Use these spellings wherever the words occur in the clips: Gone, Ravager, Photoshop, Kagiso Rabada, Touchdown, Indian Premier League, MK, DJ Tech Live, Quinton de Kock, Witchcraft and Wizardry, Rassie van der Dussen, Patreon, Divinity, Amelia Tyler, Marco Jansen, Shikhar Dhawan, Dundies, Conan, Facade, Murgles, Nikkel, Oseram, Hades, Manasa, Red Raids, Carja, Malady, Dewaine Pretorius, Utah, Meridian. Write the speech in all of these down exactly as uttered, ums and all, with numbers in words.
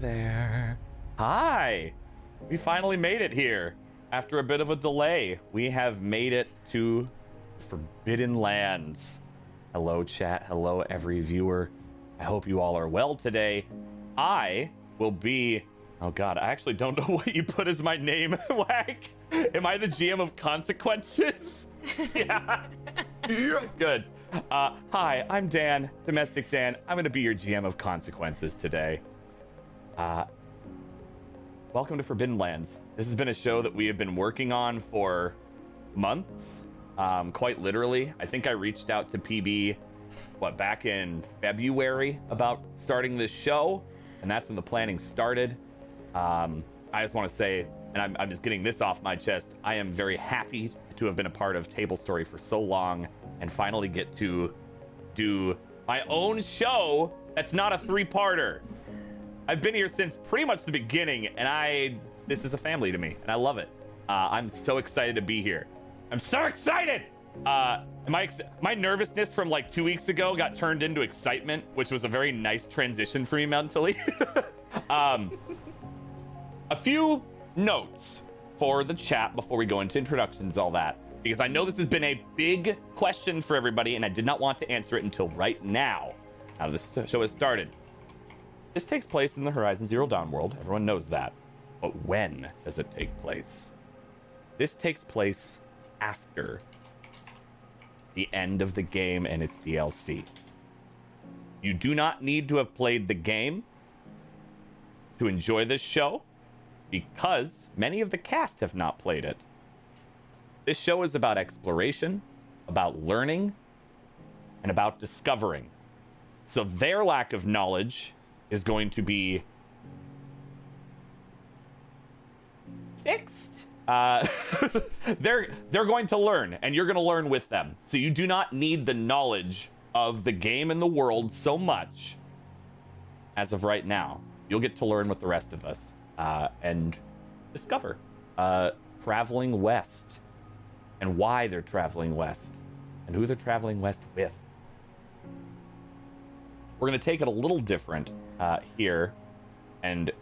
there. Hi! We finally made it here. After a bit of a delay, we have made it to Forbidden Lands. Hello, chat. Hello, every viewer. I hope you all are well today. I will be... Oh, God. I actually don't know what you put as my name, Whack. Am I the G M of Consequences? Yeah. Good. Uh, hi, I'm Dan, Domestic Dan. I'm going to be your G M of Consequences today. Uh, welcome to Forbidden Lands. This has been a show that we have been working on for months, um, quite literally. I think I reached out to P B, what, back in February about starting this show, and that's when the planning started. Um, I just want to say, and I'm, I'm just getting this off my chest, I am very happy to have been a part of Table Story for so long and finally get to do my own show that's not a three-parter. I've been here since pretty much the beginning, and I this is a family to me, and I love it. Uh, I'm so excited to be here. I'm so excited! Uh, my, ex- my nervousness from like two weeks ago got turned into excitement, which was a very nice transition for me mentally. um, a few notes for the chat before we go into introductions, all that. Because I know this has been a big question for everybody, and I did not want to answer it until right now. Now this show has started. This takes place in the Horizon Zero Dawn world. Everyone knows that. But when does it take place? This takes place after the end of the game and its D L C. You do not need to have played the game to enjoy this show, because many of the cast have not played it. This show is about exploration, about learning, and about discovering. So their lack of knowledge is going to be fixed. Uh, they're they're going to learn, and you're going to learn with them. So you do not need the knowledge of the game and the world so much. As of right now, you'll get to learn with the rest of us uh, and discover uh, traveling west, and why they're traveling west, and who they're traveling west with. We're going to take it a little different uh, here, and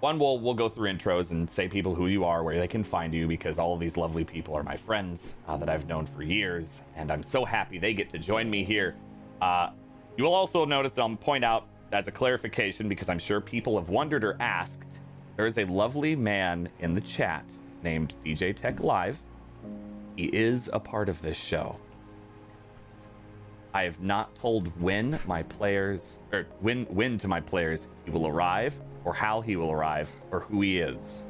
one, we'll, we'll go through intros and say people who you are, where they can find you, because all of these lovely people are my friends uh, that I've known for years, and I'm so happy they get to join me here. Uh, you will also notice that I'll point out, as a clarification, because I'm sure people have wondered or asked, there is a lovely man in the chat named D J Tech Live. He is a part of this show. I have not told when my players, or when when to my players he will arrive, or how he will arrive, or who he is.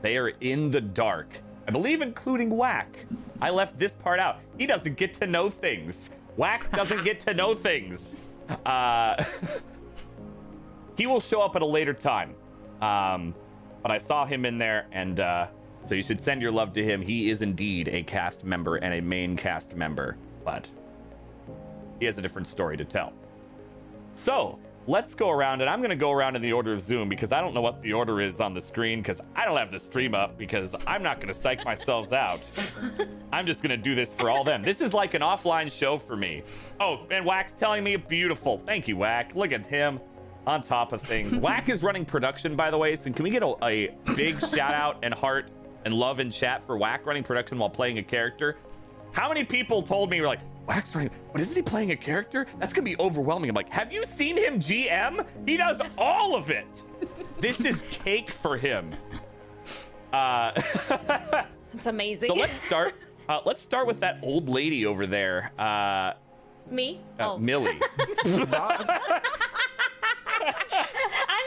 They are in the dark. I believe including Whack. I left this part out. He doesn't get to know things. Whack doesn't get to know things. Uh, he will show up at a later time. Um, but I saw him in there, and... Uh, So you should send your love to him. He is indeed a cast member and a main cast member, but he has a different story to tell. So let's go around, and I'm going to go around in the order of Zoom, because I don't know what the order is on the screen, because I don't have the stream up, because I'm not going to psych myself out. I'm just going to do this for all them. This is like an offline show for me. Oh, and Wack's telling me beautiful. Thank you, Wack. Look at him. On top of things. Wack is running production, by the way, so can we get a, a big shout out and heart and love in chat for Whack running production while playing a character? How many people told me, were like, Whack's running, but isn't he playing a character? That's gonna be overwhelming. I'm like, have you seen him G M? He does all of it. This is cake for him. Uh, That's amazing. So let's start, uh, let's start with that old lady over there. Uh, Me? Uh, oh. Millie.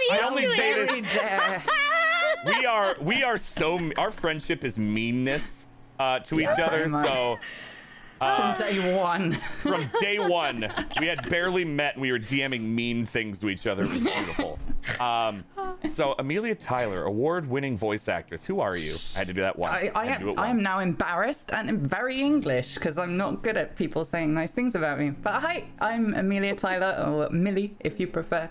I'm I only say this. We are, we are so, our friendship is meanness uh, to yeah, each other, so. Uh, from day one. From day one. We had barely met, and we were DMing mean things to each other. It was beautiful. Um, so, Amelia Tyler, award-winning voice actress. Who are you? I had to do that once. I, I, I, had to do it once. I am now embarrassed and very English, because I'm not good at people saying nice things about me. But hi, I'm Amelia Tyler, or Millie, if you prefer.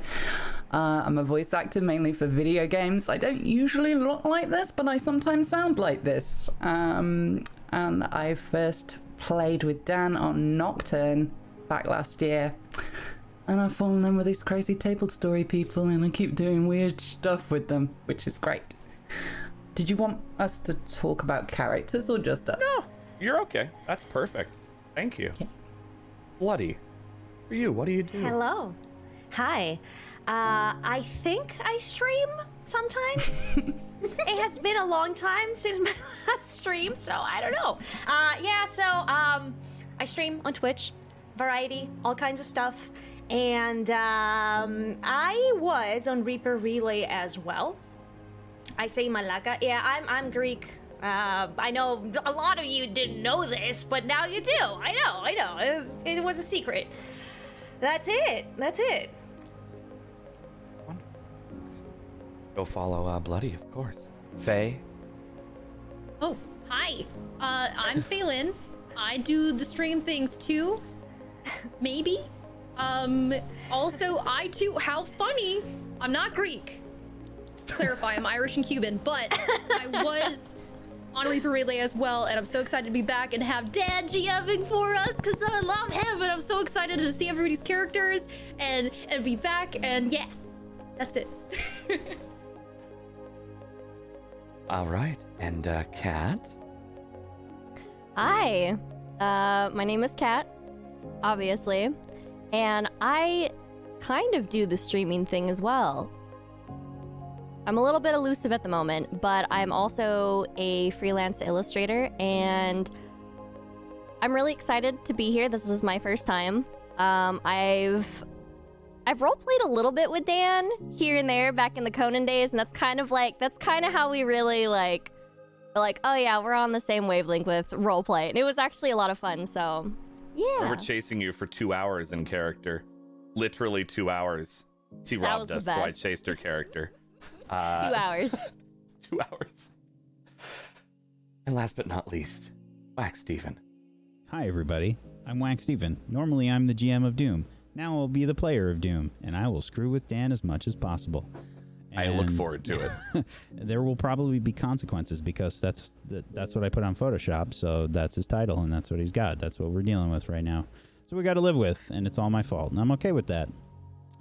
Uh, I'm a voice actor mainly for video games. I don't usually look like this, but I sometimes sound like this. Um, and I first played with Dan on Nocturne back last year. and I've fallen in with these crazy Table Story people and I keep doing weird stuff with them, which is great. Did you want us to talk about characters or just us? No, you're okay. That's perfect. Thank you. Okay. Bloody, for you, what do you do? Hello. Hi. Uh, I think I stream sometimes. It has been a long time since my last stream, so I don't know. Uh, yeah, so um, I stream on Twitch, variety, all kinds of stuff. And um, I was on Reaper Relay as well. I say Malaka. Yeah, I'm I'm Greek. Uh, I know a lot of you didn't know this, but now you do. I know, I know. It, it was a secret. That's it. That's it. Go follow uh, Bloody, of course. Faye. Oh, hi. Uh, I'm Phelan. I do the stream things too. Maybe. Um, also, I too. How funny. I'm not Greek. Clarify, I'm Irish and Cuban, but I was on Reaper Relay as well, and I'm so excited to be back and have Dad GMing for us because I love him, and I'm so excited to see everybody's characters and and be back, and yeah, that's it. All right, and uh, Kat. Hi, uh, my name is Kat, obviously, and I kind of do the streaming thing as well. I'm a little bit elusive at the moment, but I'm also a freelance illustrator, and I'm really excited to be here. This is my first time. Um, I've I've roleplayed a little bit with Dan here and there back in the Conan days, and that's kind of like that's kind of how we really like we're like, oh yeah, we're on the same wavelength with roleplay, and it was actually a lot of fun. So yeah, we were chasing you for two hours in character, literally two hours. She robbed us, so I chased her character. Uh, two hours. two hours. And last but not least, Wax Steven. Hi, everybody. I'm Wax Steven. Normally, I'm the G M of Doom. Now I'll be the player of Doom, and I will screw with Dan as much as possible. And I look forward to it. There will probably be consequences because that's the, that's what I put on Photoshop, so that's his title, and that's what he's got. That's what we're dealing with right now. So we got to live with, and it's all my fault, and I'm okay with that.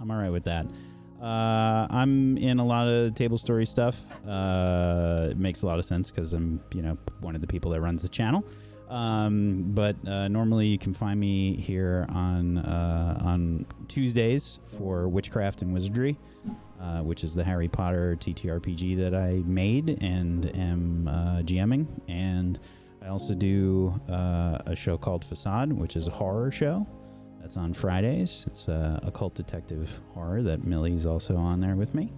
I'm all right with that. Uh, I'm in a lot of Table Story stuff. Uh, it makes a lot of sense because I'm, you know, one of the people that runs the channel. Um, but uh, normally you can find me here on uh, on Tuesdays for Witchcraft and Wizardry, uh, which is the Harry Potter T T R P G that I made and am uh, GMing. And I also do uh, a show called Facade, which is a horror show. That's on Fridays. It's uh, occult detective horror that Millie's also on there with me.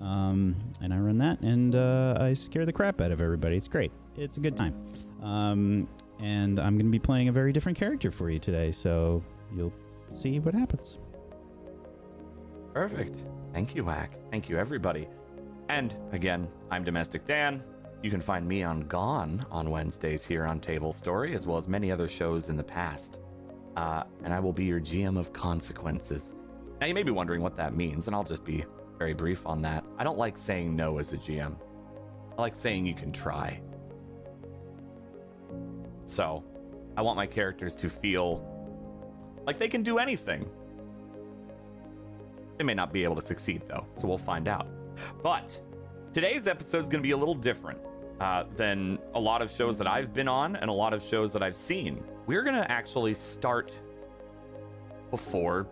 Um, and I run that, and uh, I scare the crap out of everybody. It's great. It's a good time. Um, and I'm going to be playing a very different character for you today, so you'll see what happens. Perfect. Thank you, Wack. Thank you, everybody. And again, I'm Domestic Dan. You can find me on Gone on Wednesdays here on Table Story, as well as many other shows in the past. Uh, and I will be your G M of consequences. Now, you may be wondering what that means, and I'll just be very brief on that. I don't like saying no as a G M. I like saying you can try. So, I want my characters to feel like they can do anything. They may not be able to succeed, though, so we'll find out. But today's episode is going to be a little different uh, than a lot of shows that I've been on and a lot of shows that I've seen. We're going to actually start before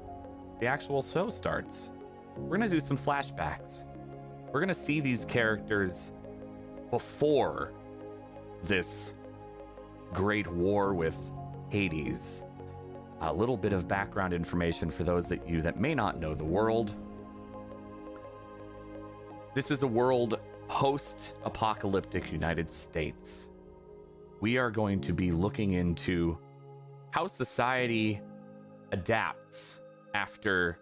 the actual show starts. We're going to do some flashbacks. We're going to see these characters before this great war with Hades. A little bit of background information for those that you that may not know the world. This is a world post-apocalyptic United States. We are going to be looking into how society adapts after,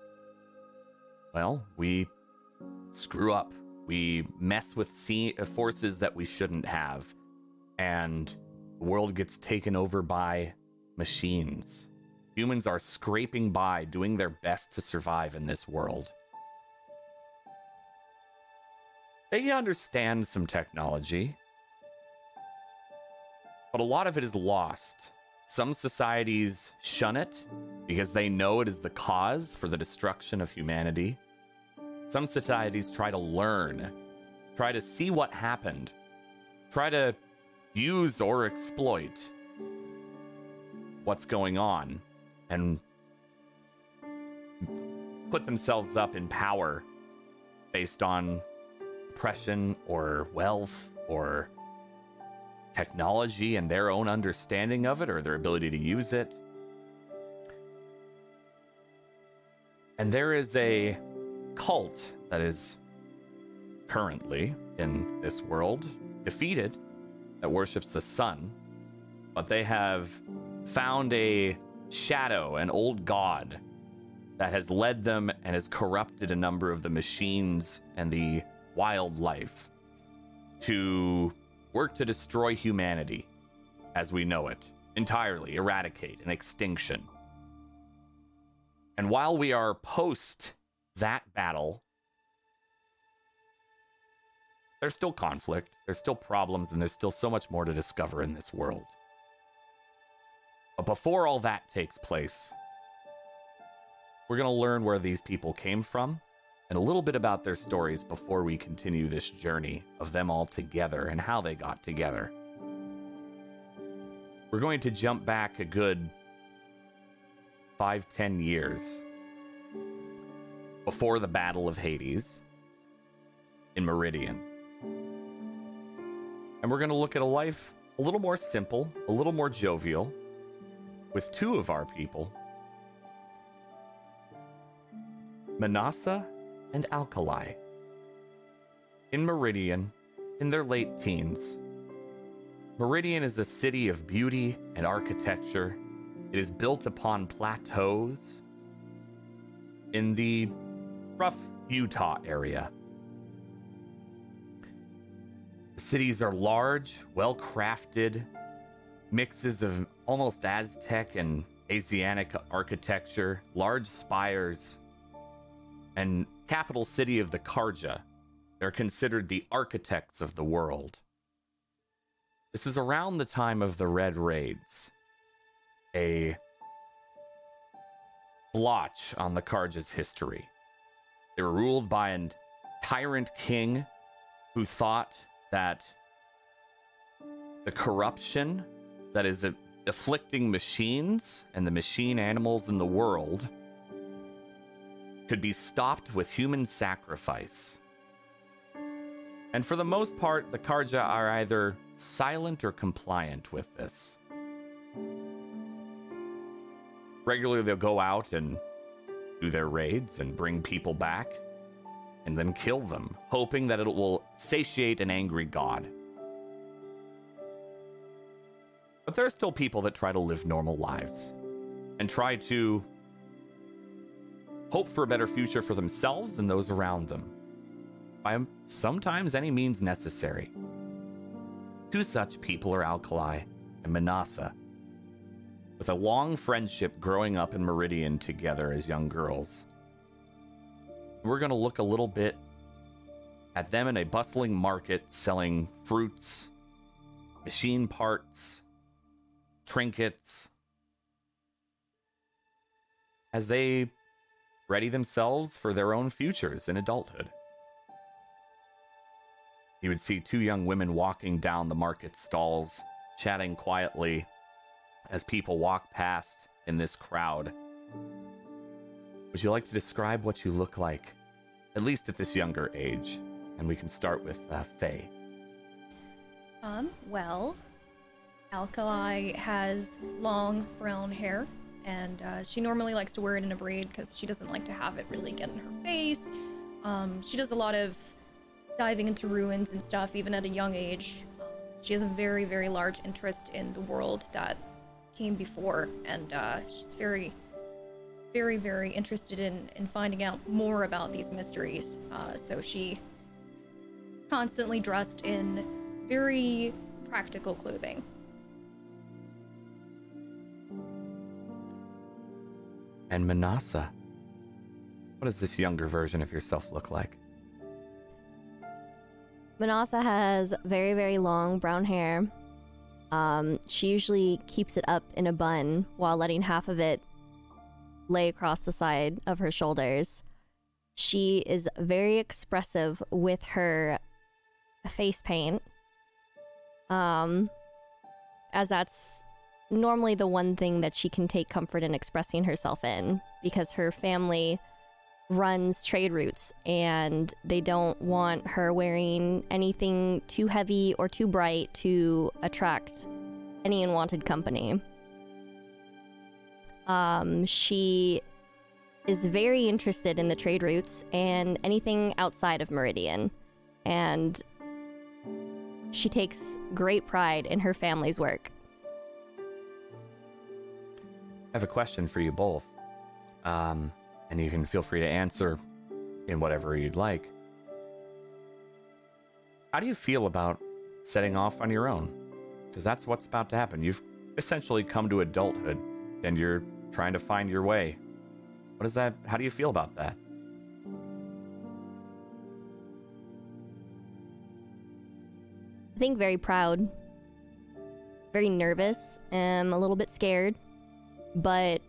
well, we screw up. We mess with forces that we shouldn't have. And the world gets taken over by machines. Humans are scraping by, doing their best to survive in this world. They understand some technology, but a lot of it is lost Some societies shun it because they know it is the cause for the destruction of humanity. Some societies try to learn, try to see what happened, try to use or exploit what's going on and put themselves up in power based on oppression or wealth or technology and their own understanding of it or their ability to use it. And there is a cult that is currently in this world, defeated, that worships the sun, but they have found a shadow, an old god, that has led them and has corrupted a number of the machines and the wildlife to work to destroy humanity as we know it, entirely eradicate and extinction. And while we are post that battle, there's still conflict, there's still problems, and there's still so much more to discover in this world. But before all that takes place, we're going to learn where these people came from and a little bit about their stories before we continue this journey of them all together and how they got together. We're going to jump back a good five, ten years before the Battle of Hades in Meridian. And we're going to look at a life a little more simple, a little more jovial, with two of our people, Manasa and Alkali, in Meridian, in their late teens. Meridian is a city of beauty and architecture. It is built upon plateaus in the rough Utah area. The cities are large, well-crafted, mixes of almost Aztec and Asiatic architecture, large spires, and capital city of the Carja. They're considered the architects of the world. This is around the time of the Red Raids, a blotch on the Carja's history. They were ruled by a tyrant king who thought that the corruption that is afflicting machines and the machine animals in the world could be stopped with human sacrifice. And for the most part, the Carja are either silent or compliant with this. Regularly, they'll go out and do their raids and bring people back and then kill them, hoping that it will satiate an angry god. But there are still people that try to live normal lives and try to hope for a better future for themselves and those around them, by sometimes any means necessary. Two such people are Alkali and Manasa, with a long friendship growing up in Meridian together as young girls. We're going to look a little bit at them in a bustling market selling fruits, machine parts, trinkets, as they ready themselves for their own futures in adulthood. You would see two young women walking down the market stalls, chatting quietly as people walk past in this crowd. Would you like to describe what you look like, at least at this younger age? And we can start with uh, Faye. Um, well, Alkali has long brown hair, and uh, she normally likes to wear it in a braid because she doesn't like to have it really get in her face. Um, she does a lot of diving into ruins and stuff, even at a young age. She has a very, very large interest in the world that came before, and uh, she's very, very, very interested in, in finding out more about these mysteries. Uh, so she constantly dressed in very practical clothing. And Manasa, what does this younger version of yourself look like? Manasa has very, very long brown hair, Um, she usually keeps it up in a bun while letting half of it lay across the side of her shoulders. She is very expressive with her face paint. Um, as that's normally the one thing that she can take comfort in expressing herself in, because her family runs trade routes and they don't want her wearing anything too heavy or too bright to attract any unwanted company. Um, she is very interested in the trade routes and anything outside of Meridian, and she takes great pride in her family's work. I have a question for you both, um, and you can feel free to answer in whatever you'd like. How do you feel about setting off on your own? Because that's what's about to happen. You've essentially come to adulthood, and you're trying to find your way. What is that? How do you feel about that? I think very proud, very nervous, um, a little bit scared, but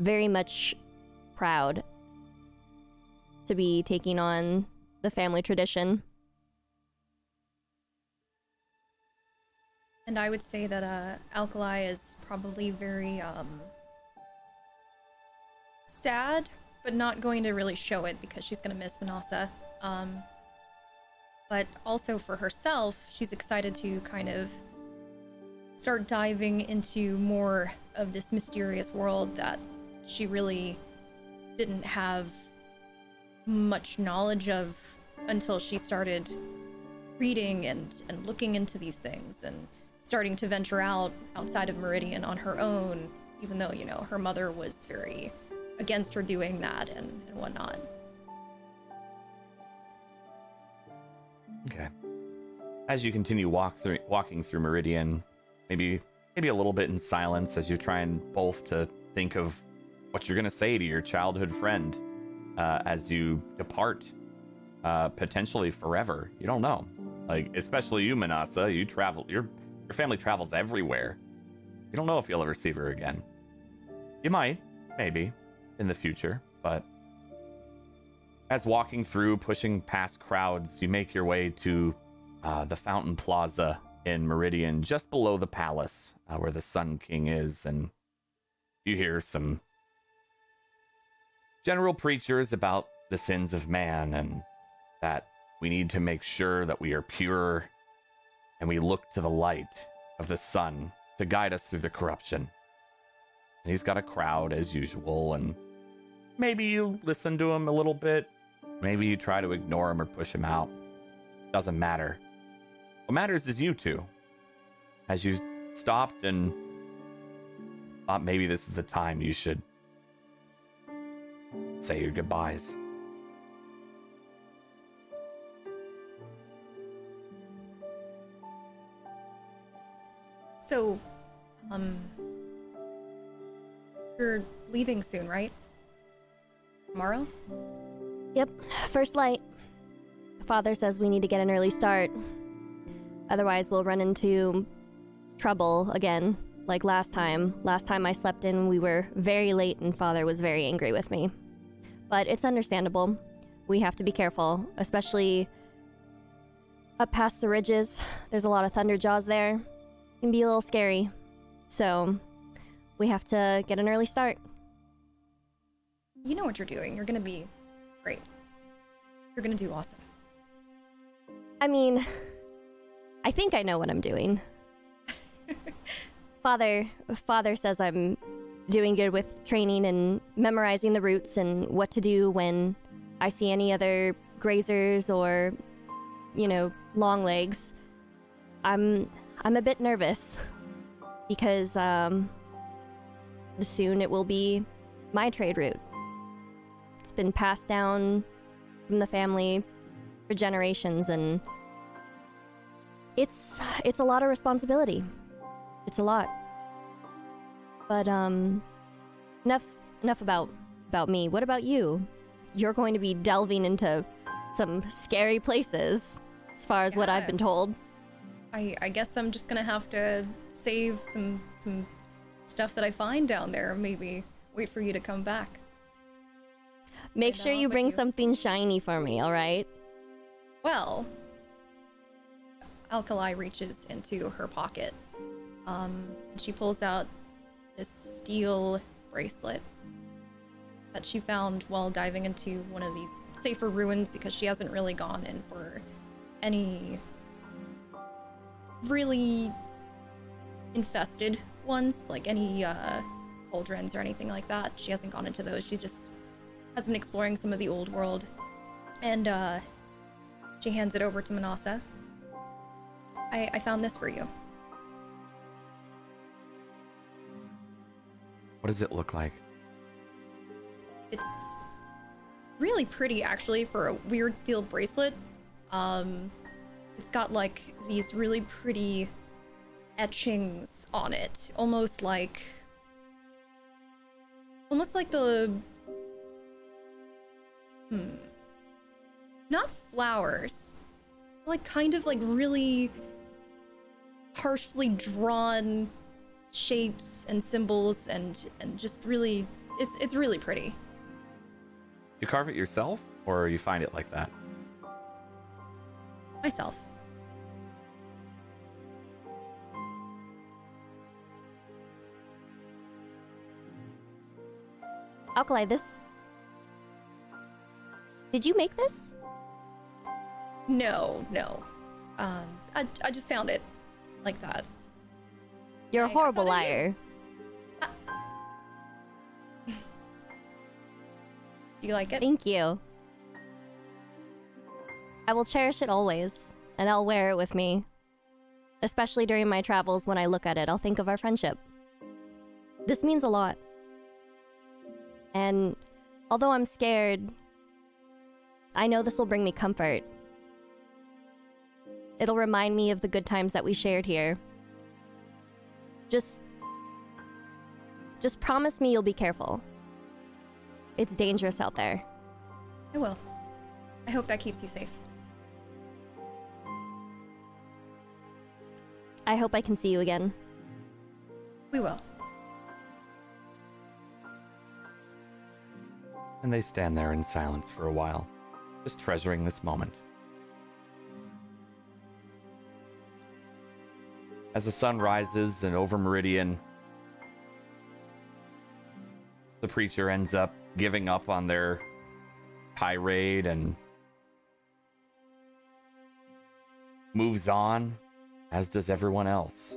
very much proud to be taking on the family tradition. And I would say that uh, Alkali is probably very um, sad, but not going to really show it because she's going to miss Manasa. Um, but also for herself, she's excited to kind of start diving into more of this mysterious world that she really didn't have much knowledge of until she started reading and, and looking into these things and starting to venture out outside of Meridian on her own, even though, you know, her mother was very against her doing that and, and whatnot. Okay. As you continue walk through, walking through Meridian, Maybe maybe a little bit in silence as you're trying both to think of what you're going to say to your childhood friend uh, as you depart, uh, potentially forever. You don't know. Like, especially you, Manasa, you travel, your your family travels everywhere. You don't know if you'll ever see her again. You might, maybe, in the future, but as walking through, pushing past crowds, you make your way to uh, the Fountain Plaza in Meridian, just below the palace uh, where the Sun King is, and you hear some general preachers about the sins of man and that we need to make sure that we are pure and we look to the light of the sun to guide us through the corruption. And he's got a crowd as usual, and maybe you listen to him a little bit, maybe you try to ignore him or push him out. Doesn't matter. What matters is you two. As you stopped and thought maybe this is the time you should say your goodbyes. So, um, you're leaving soon, right? Tomorrow? Yep, first light. Father says we need to get an early start. Otherwise, we'll run into trouble again, like last time. Last time I slept in, we were very late, and Father was very angry with me. But it's understandable. We have to be careful, especially up past the ridges. There's a lot of thunderjaws there. It can be a little scary. So, we have to get an early start. You know what you're doing. You're going to be great. You're going to do awesome. I mean... I think I know what I'm doing. Father, Father says I'm doing good with training and memorizing the routes and what to do when I see any other grazers or, you know, long legs. I'm, I'm a bit nervous because um, soon it will be my trade route. It's been passed down from the family for generations, and It's it's a lot of responsibility. It's a lot. But um enough enough about about me. What about you? You're going to be delving into some scary places, as far as yeah. what I've been told. I, I guess I'm just gonna have to save some some stuff that I find down there. Maybe wait for you to come back. Make sure you bring you. something shiny for me, all right? Well, Alkali reaches into her pocket. Um, and she pulls out this steel bracelet that she found while diving into one of these safer ruins, because she hasn't really gone in for any really infested ones, like any uh, cauldrons or anything like that. She hasn't gone into those. She just has been exploring some of the old world. And uh, she hands it over to Manasa. I, I found this for you. What does it look like? It's really pretty, actually, for a weird steel bracelet. Um, it's got like these really pretty etchings on it, almost like, almost like the, hmm, not flowers, like kind of like really harshly drawn shapes and symbols, and and just really, it's it's really pretty. You carve it yourself, or you find it like that? Myself. Alkali, this... Did you make this? No, no. Um, I, I just found it like that. You're a horrible liar. Uh, you like it? Thank you. I will cherish it always, and I'll wear it with me. Especially during my travels, when I look at it, I'll think of our friendship. This means a lot. And although I'm scared, I know this will bring me comfort. It'll remind me of the good times that we shared here. Just... Just promise me you'll be careful. It's dangerous out there. I will. I hope that keeps you safe. I hope I can see you again. We will. And they stand there in silence for a while, just treasuring this moment. As the sun rises and over Meridian, the preacher ends up giving up on their tirade and moves on, as does everyone else.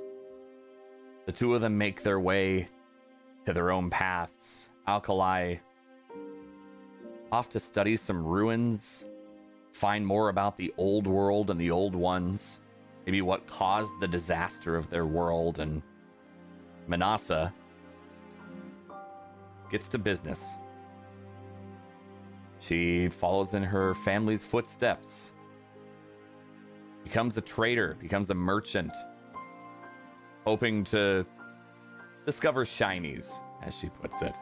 The two of them make their way to their own paths. Alkali off to study some ruins, find more about the old world and the old ones, maybe what caused the disaster of their world, and Manasa gets to business. She follows in her family's footsteps, becomes a trader, becomes a merchant, hoping to discover shinies, as she puts it.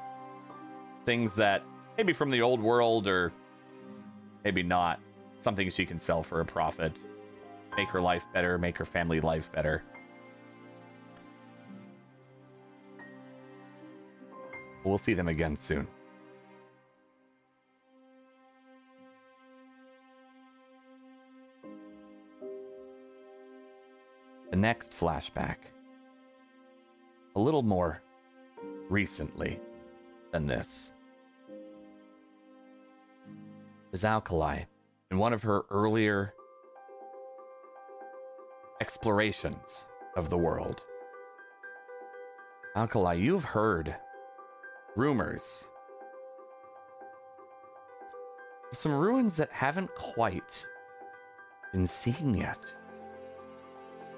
Things that maybe from the old world, or maybe not. Something she can sell for a profit. Make her life better, make her family life better. We'll see them again soon. The next flashback, a little more recently than this, is Alkali in one of her earlier explorations of the world. Alkali, you've heard rumors of some ruins that haven't quite been seen yet.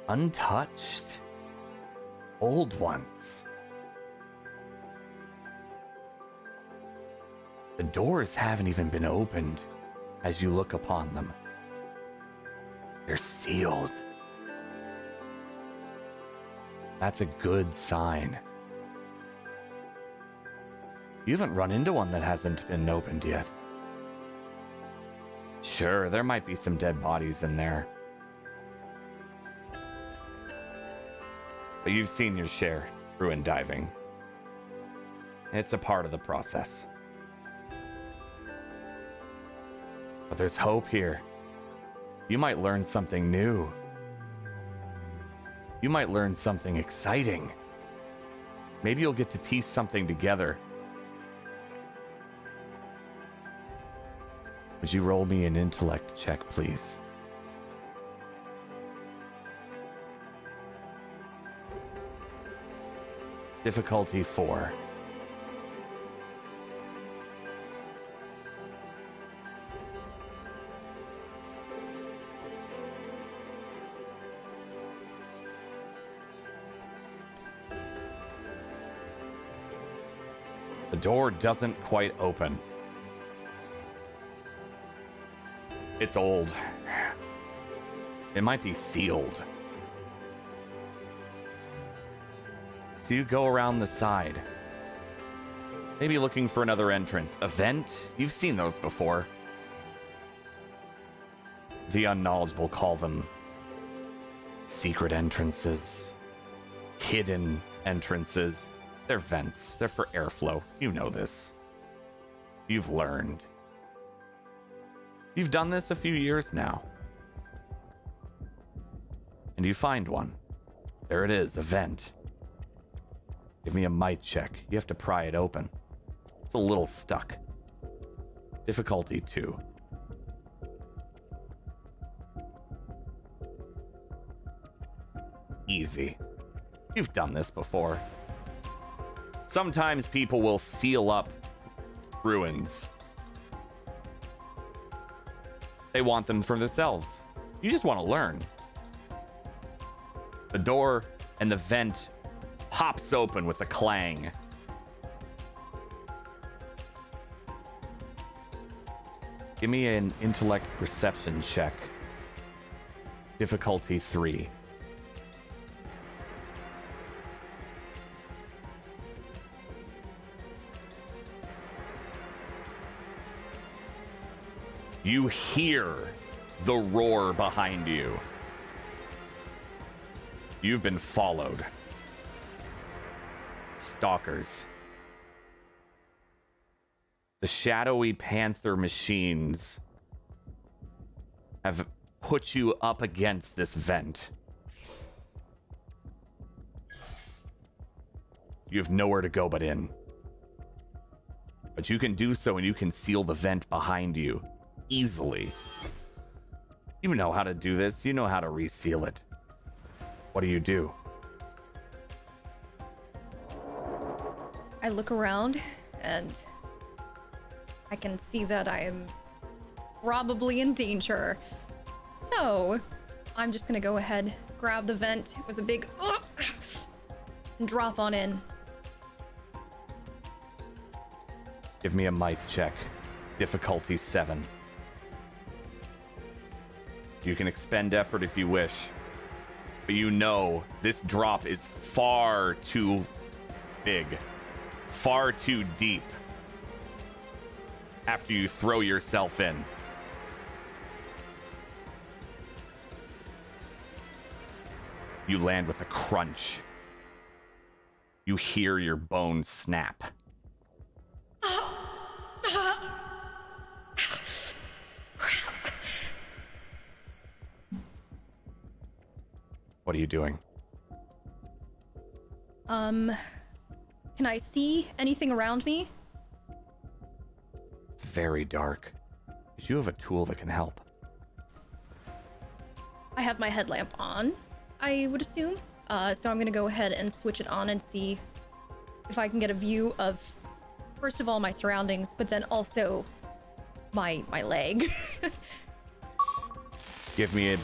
Untouched old ones. The doors haven't even been opened as you look upon them. They're sealed. That's a good sign. You haven't run into one that hasn't been opened yet. Sure, there might be some dead bodies in there. But you've seen your share, ruin diving. It's a part of the process. But there's hope here. You might learn something new. You might learn something exciting. Maybe you'll get to piece something together. Would you roll me an intellect check, please? Difficulty four. The door doesn't quite open. It's old. It might be sealed. So you go around the side. Maybe looking for another entrance. A vent? You've seen those before. The unknowledgeable call them secret entrances. Hidden entrances. They're vents. They're for airflow. You know this. You've learned. You've done this a few years now. And you find one. There it is, a vent. Give me a might check. You have to pry it open. It's a little stuck. Difficulty two. Easy. You've done this before. Sometimes people will seal up ruins. They want them for themselves. You just want to learn. The door and the vent pops open with a clang. Give me an intellect perception check. Difficulty three. You hear the roar behind you. You've been followed. Stalkers. The shadowy panther machines have put you up against this vent. You have nowhere to go but in. But you can do so, and you can seal the vent behind you. Easily. You know how to do this. You know how to reseal it. What do you do? I look around and I can see that I am probably in danger. So I'm just gonna go ahead, grab the vent with a big oh, and drop on in. Give me a might check. Difficulty seven. You can expend effort if you wish, but you know this drop is far too big, far too deep after you throw yourself in. You land with a crunch. You hear your bones snap. What are you doing? Um, can I see anything around me? It's very dark. Did you have a tool that can help? I have my headlamp on, I would assume. Uh, so I'm gonna go ahead and switch it on and see if I can get a view of, first of all, my surroundings, but then also my my leg. Give me an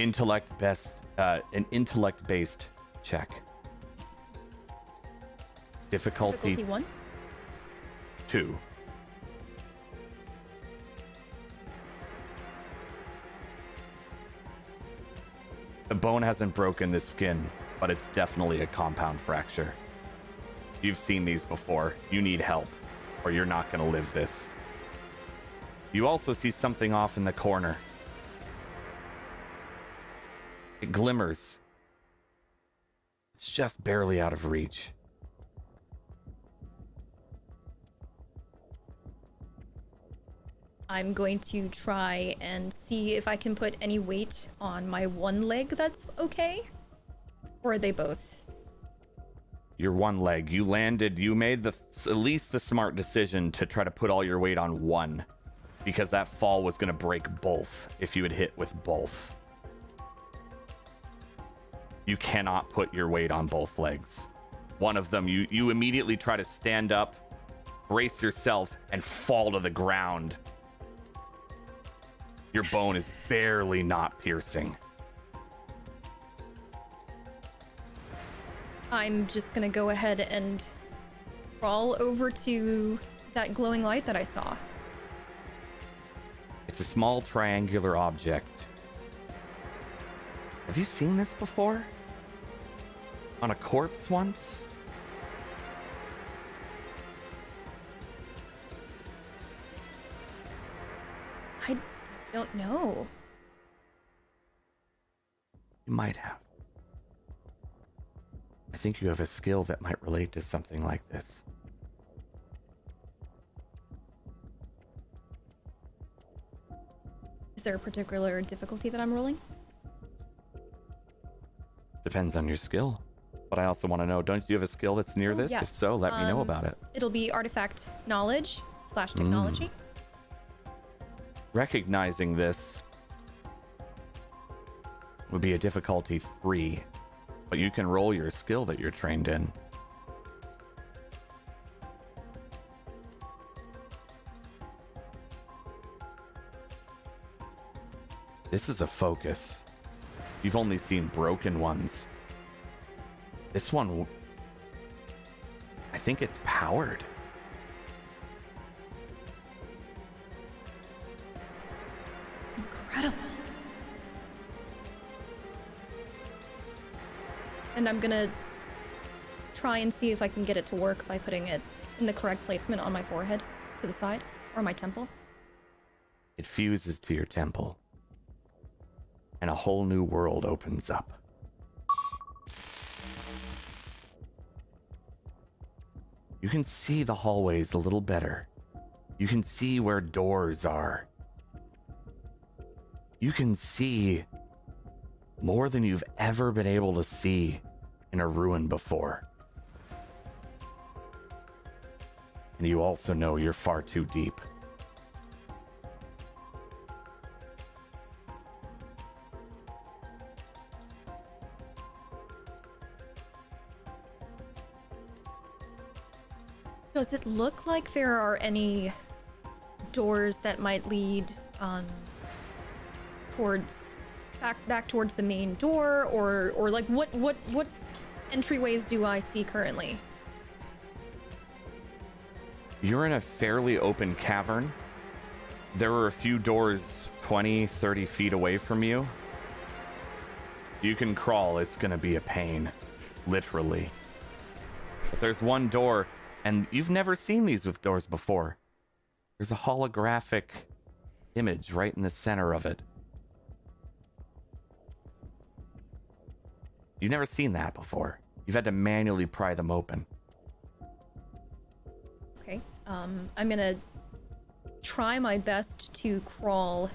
intellect best. Uh, an intellect-based check. Difficulty... Difficulty one? Two. The bone hasn't broken the skin, but it's definitely a compound fracture. You've seen these before. You need help, or you're not going to live this. You also see something off in the corner. It glimmers. It's just barely out of reach. I'm going to try and see if I can put any weight on my one leg that's okay. Or are they both? Your one leg. You landed, you made the at least the smart decision to try to put all your weight on one, because that fall was going to break both if you had hit with both. You cannot put your weight on both legs. One of them, you, you immediately try to stand up, brace yourself, and fall to the ground. Your bone is barely not piercing. I'm just gonna go ahead and crawl over to that glowing light that I saw. It's a small triangular object. Have you seen this before? On a corpse once? I don't know. You might have. I think you have a skill that might relate to something like this. Is there a particular difficulty that I'm rolling? Depends on your skill. But I also want to know, don't you have a skill that's near oh, this? Yes. If so, let um, me know about it. It'll be artifact knowledge slash technology. Mm. Recognizing this would be a difficulty three. But you can roll your skill that you're trained in. This is a focus. You've only seen broken ones. This one, I think it's powered. It's incredible. And I'm gonna try and see if I can get it to work by putting it in the correct placement on my forehead, to the side, or my temple. It fuses to your temple, and a whole new world opens up. You can see the hallways a little better. You can see where doors are. You can see more than you've ever been able to see in a ruin before. And you also know you're far too deep. Does it look like there are any doors that might lead um, towards Back, back towards the main door, or or like what what what entryways do I see currently? You're in a fairly open cavern. There are a few doors twenty, thirty feet away from you. You can crawl. It's gonna be a pain, literally. But there's one door, and you've never seen these with doors before. There's a holographic image right in the center of it. You've never seen that before. You've had to manually pry them open. Okay. Um, I'm gonna try my best to crawl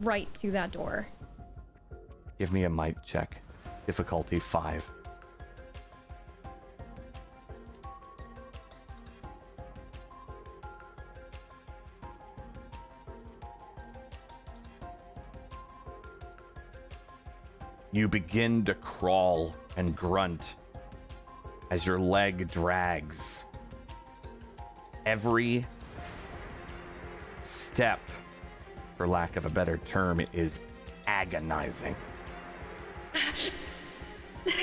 right to that door. Give me a might check. Difficulty five. You begin to crawl and grunt as your leg drags. Every step, for lack of a better term, is agonizing. Okay,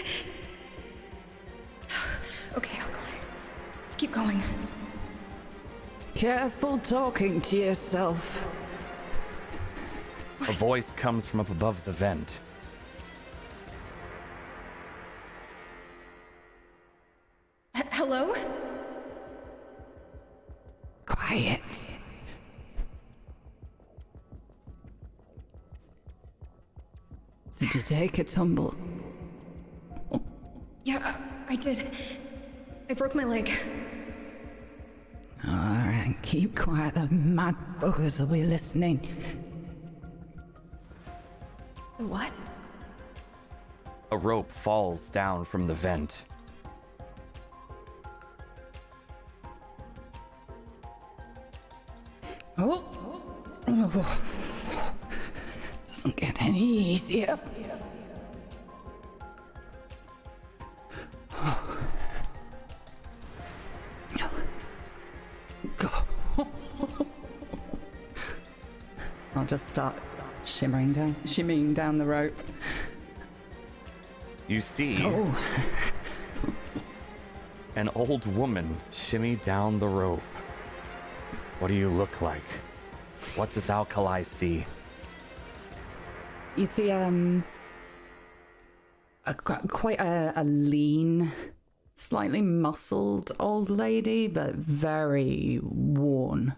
Alkali. Just keep going. Careful talking to yourself. A voice comes from up above the vent. Hello? Quiet. Did you take a tumble? Yeah, I did. I broke my leg. All right, keep quiet. The mad buggers will be listening. The what? A rope falls down from the vent. Oh. Oh. Doesn't get any easier. Oh. Go. I'll just start shimmering down, shimmying down the rope. You see oh. an old woman shimmy down the rope. What do you look like? What does Alkali see? You see, um, a, quite a, a lean, slightly muscled old lady, but very worn.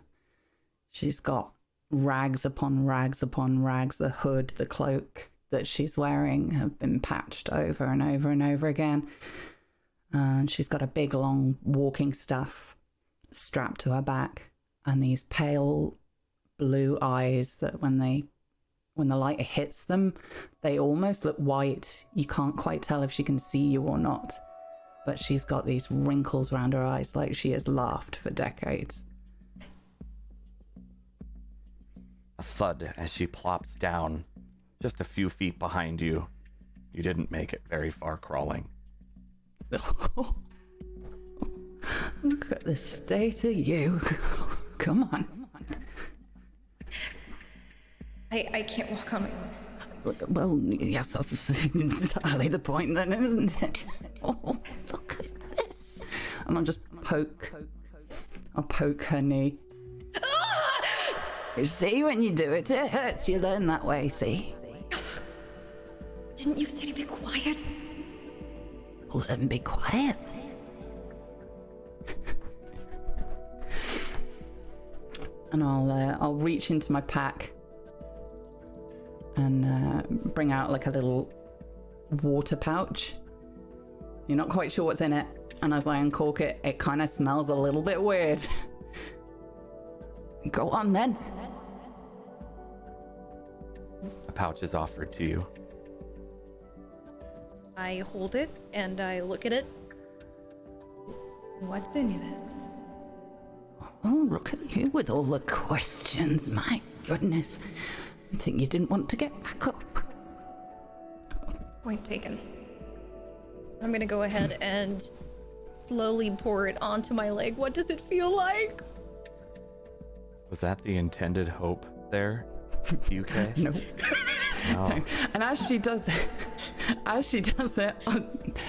She's got rags upon rags upon rags. The hood, the cloak that she's wearing have been patched over and over and over again. And she's got a big, long walking staff strapped to her back. And these pale blue eyes that when they, when the light hits them, they almost look white. You can't quite tell if she can see you or not. But she's got these wrinkles around her eyes like she has laughed for decades. A thud as she plops down just a few feet behind you. You didn't make it very far crawling. Look at the state of you. Come on. Come on. I, I can't walk on my own. Well, yes, that's entirely the point then, isn't it? Oh, look at this. And I'll just poke. I'll poke her knee. Ah! You see, when you do it, it hurts. You learn that way, see? Didn't you say to be quiet? Well, then be quiet. And I'll uh, I'll reach into my pack and uh, bring out like a little water pouch. You're not quite sure what's in it. And as I uncork it, it kind of smells a little bit weird. Go on then. A pouch is offered to you. I hold it and I look at it. What's in this? Oh, look at you with all the questions, my goodness. I think you didn't want to get back up. Point taken. I'm gonna go ahead and slowly pour it onto my leg. What does it feel like? Was that the intended hope there, U K? No. No. No. And as she does it, as she does it, I'll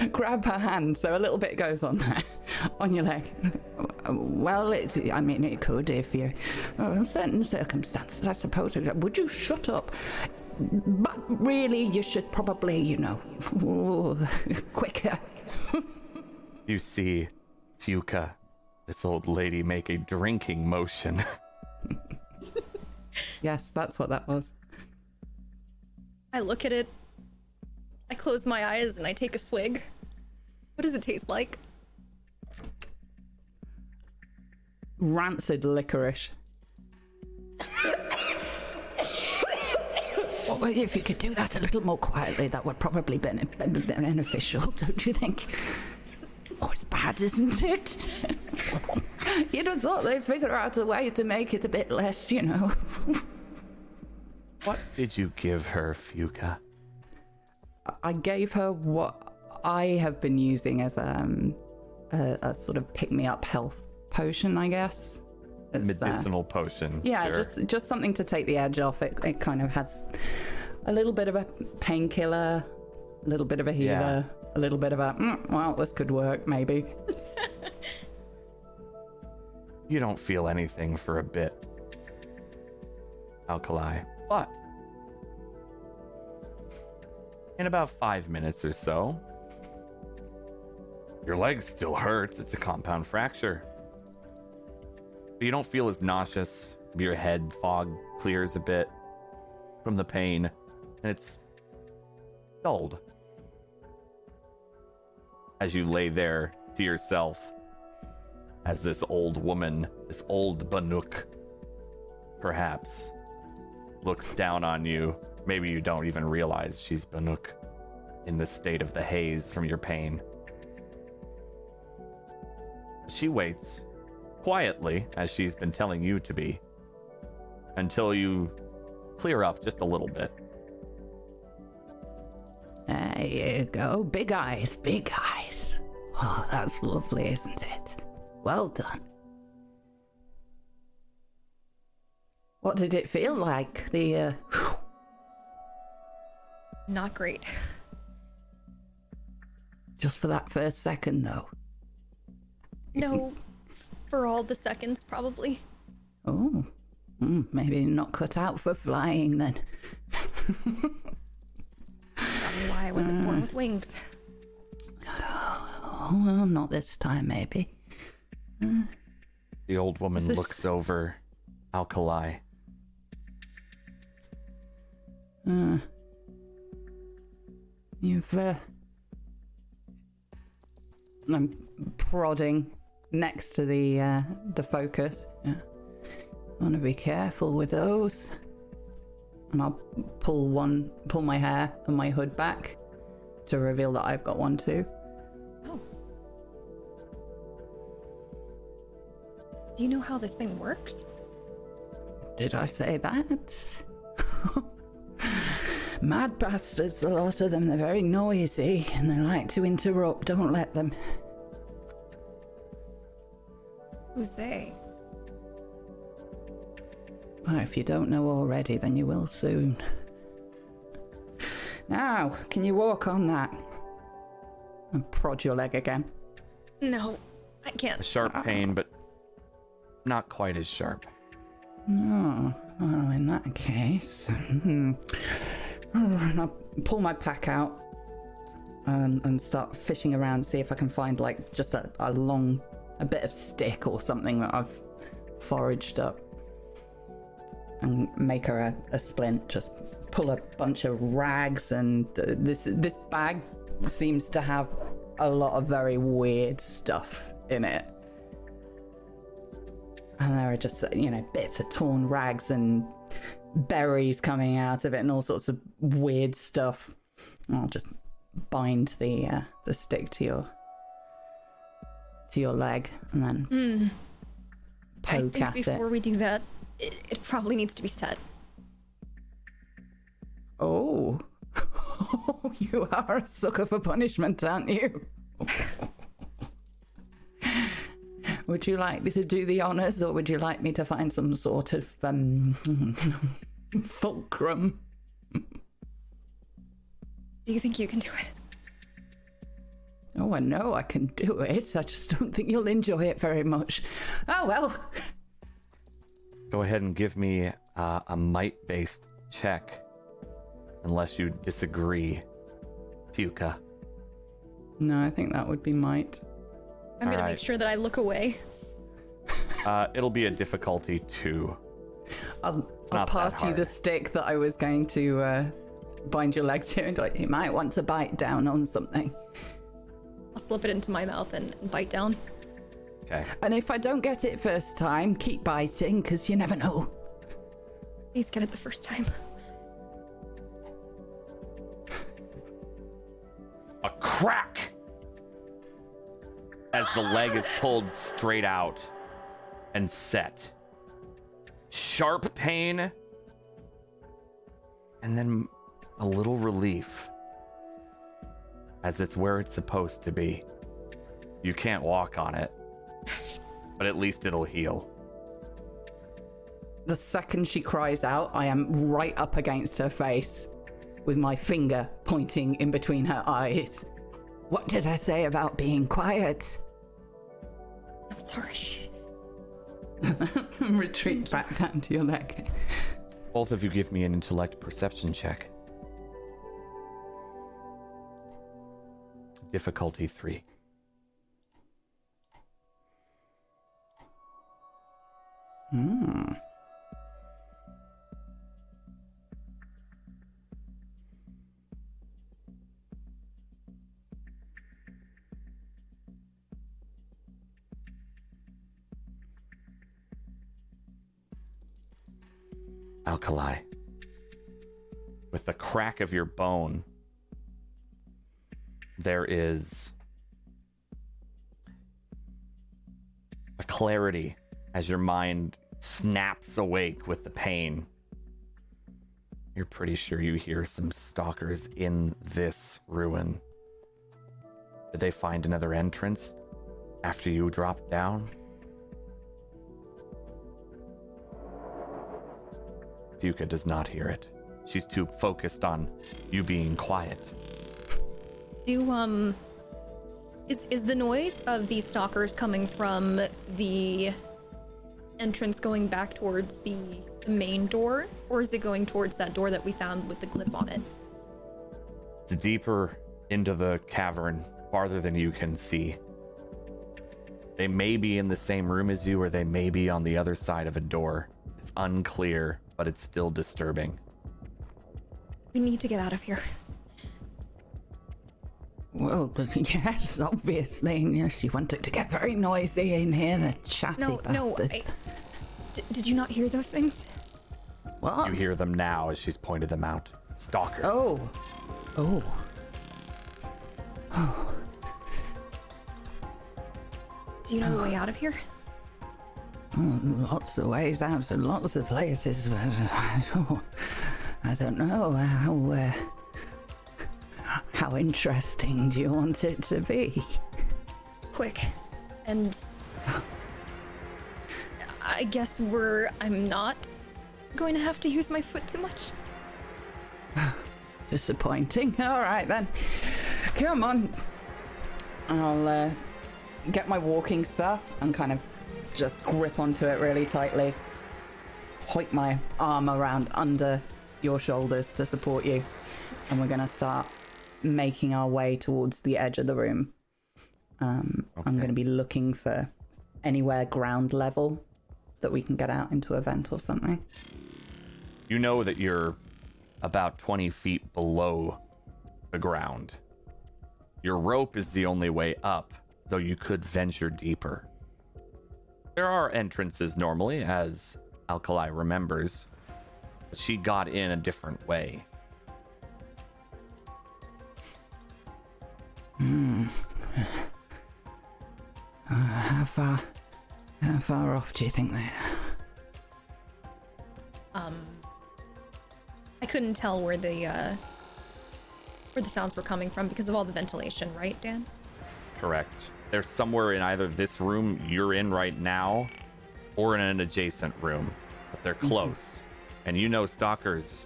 grab her hand, so a little bit goes on there, on your leg. Well, it, I mean, it could if you, in certain circumstances, I suppose. Would you shut up? But really, you should probably, you know, ooh, quicker. You see Fuka, this old lady, make a drinking motion. Yes, that's what that was. I look at it. I close my eyes and I take a swig. What does it taste like? Rancid licorice. Well, if you could do that a little more quietly, that would probably be beneficial, don't you think? Oh, it's bad, isn't it? You'd have thought they'd figure out a way to make it a bit less, you know. What did you give her, Fuka? I gave her what I have been using as um, a, a sort of pick-me-up health potion, I guess. It's, medicinal uh, potion. Yeah, sure. just just something to take the edge off. It it kind of has a little bit of a painkiller, a little bit of a healer, yeah. a little bit of a, mm, well, this could work, maybe. You don't feel anything for a bit, Alkali, but in about five minutes or so, your leg still hurts. It's a compound fracture. But you don't feel as nauseous. Your head fog clears a bit from the pain, and it's dulled. as you lay there to yourself, as this old woman, this old Banuk, perhaps, looks down on you. Maybe you don't even realize she's Banuk, in the state of the haze from your pain. She waits, quietly, as she's been telling you to be, until you clear up just a little bit. There you go. Big eyes, big eyes. Oh, that's lovely, isn't it? Well done. What did it feel like? The, uh... Whew. Not great. Just for that first second, though. No, for all the seconds, probably. Oh. Mm, maybe not cut out for flying, then. Probably why I wasn't uh, born with wings. Oh, well, not this time, maybe. Uh, the old woman this... looks over Alkali. Uh, you've, uh... I'm prodding next to the, uh, the focus. Yeah. I want to be careful with those. And I'll pull one, pull my hair and my hood back to reveal that I've got one too. Oh. Do you know how this thing works? Did I say that? Mad bastards, the lot of them. They're very noisy and they like to interrupt. Don't let them. Who's they? Well, if you don't know already, then you will soon. Now, can you walk on that? And prod your leg again. No, I can't. A sharp uh, pain, but not quite as sharp. No, well, in that case... And I'll pull my pack out um, and start fishing around, see if I can find, like, just a, a long... a bit of stick or something that I've foraged up. And make her a, a splint. Just pull a bunch of rags, and uh, this this bag seems to have a lot of very weird stuff in it. And there are just, you know, bits of torn rags and berries coming out of it, and all sorts of weird stuff. And I'll just bind the uh, the stick to your to your leg, and then mm. poke at it. Before we do that. It, it probably needs to be set. Oh. You are a sucker for punishment, aren't you? Would you like me to do the honors, or would you like me to find some sort of um, fulcrum? Do you think you can do it? Oh, I know I can do it. I just don't think you'll enjoy it very much. Oh, well. Go ahead and give me uh, a might-based check, unless you disagree, Fuka. No, I think that would be might. I'm going right. to make sure that I look away. Uh, it'll be a difficulty two. I'll, I'll pass you the stick that I was going to uh, bind your leg to, and like, you might want to bite down on something. I'll slip it into my mouth and, and bite down. Okay. And if I don't get it first time, keep biting, because you never know. Please get it the first time. A crack! As the leg is pulled straight out and set. Sharp pain. And then a little relief. As it's where it's supposed to be. You can't walk on it. But at least it'll heal. The second she cries out, I am right up against her face with my finger pointing in between her eyes. What did I say about being quiet? I'm sorry. Shh. Retreat back down to your leg. Both of you give me an intellect perception check. Difficulty three. Hmm. Alkali, with the crack of your bone, there is a clarity as your mind snaps awake with the pain. You're pretty sure you hear some stalkers in this ruin. Did they find another entrance after you dropped down? Fuka does not hear it. She's too focused on you being quiet. Do, um... Is, is the noise of these stalkers coming from the entrance going back towards the main door? Or is it going towards that door that we found with the glyph on it? It's deeper into the cavern, farther than you can see. They may be in the same room as you, or they may be on the other side of a door. It's unclear, but it's still disturbing. We need to get out of here. Well, yes, obviously. Yes, you want it to get very noisy in here, the chatty no, bastards. No, I... D- did you not hear those things? What? You hear them now as she's pointed them out. Stalkers. Oh. Oh. Oh. Do you know oh. the way out of here? Oh, lots of ways out and lots of places, but I don't know how uh, how interesting do you want it to be? Quick. And I guess we're I'm not going to have to use my foot too much. Disappointing. All right then. Come on. I'll uh, get my walking staff and kind of just grip onto it really tightly. Hoik my arm around under your shoulders to support you. And we're going to start making our way towards the edge of the room. Um, okay. I'm going to be looking for anywhere ground level that we can get out into a vent or something. You know that you're about twenty feet below the ground. Your rope is the only way up, though you could venture deeper. There are entrances normally, as Alkali remembers, but she got in a different way. Hmm. Uh, how far, how far off do you think they are? Um, I couldn't tell where the uh, where the sounds were coming from because of all the ventilation, right, Dan? Correct. They're somewhere in either this room you're in right now or in an adjacent room, but they're close. Mm-hmm. And you know stalkers,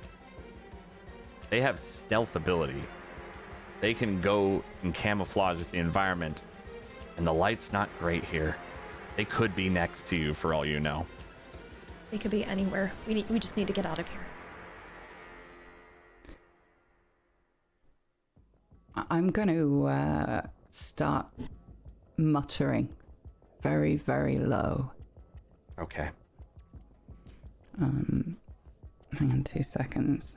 they have stealth ability. They can go and camouflage with the environment, and the light's not great here. They could be next to you for all you know. They could be anywhere. We need, we just need to get out of here. I'm going to uh, start muttering very, very low. Okay. Um, hang on two seconds.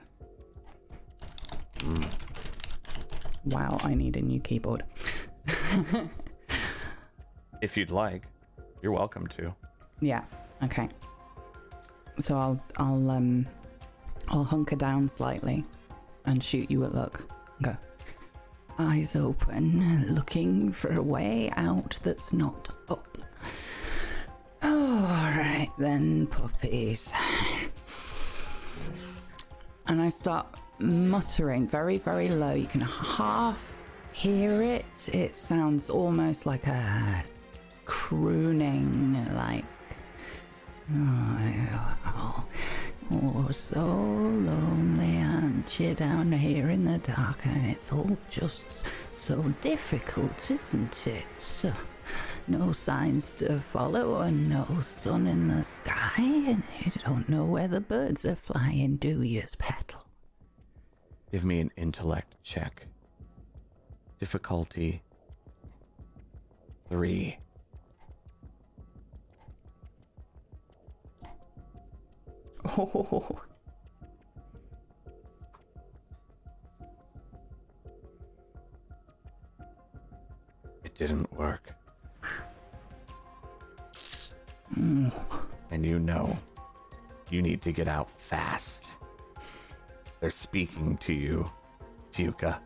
Mm. Wow, I need a new keyboard. If you'd like, you're welcome to. Yeah. Okay. So I'll I'll um I'll hunker down slightly and shoot you a look. Go. Eyes open, looking for a way out that's not up. Oh, all right then, puppies. And I start muttering very, very low. You can half hear it. It sounds almost like a crooning, like oh, oh, oh, so lonely, aren't you, down here in the dark? And it's all just so difficult, isn't it? So, no signs to follow and no sun in the sky, and you don't know where the birds are flying, do you, Petal? Give me an intellect check. Difficulty three. Oh. It didn't work. Mm. And you know You need to get out fast. They're speaking to you, Fuka,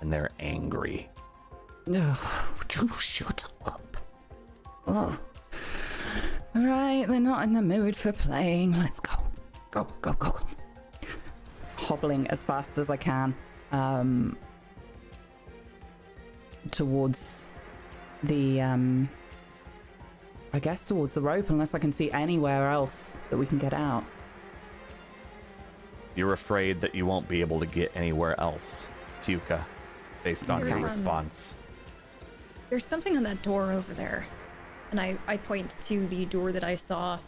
and they're angry. No, oh, would you shut up? Oh. All right, they're not in the mood for playing. Let's go. Go, go, go, go. Hobbling as fast as I can um, towards the, um, I guess towards the rope, unless I can see anywhere else that we can get out. You're afraid that you won't be able to get anywhere else, Fuka, based on your response. There's something on that door over there. And I, I point to the door that I saw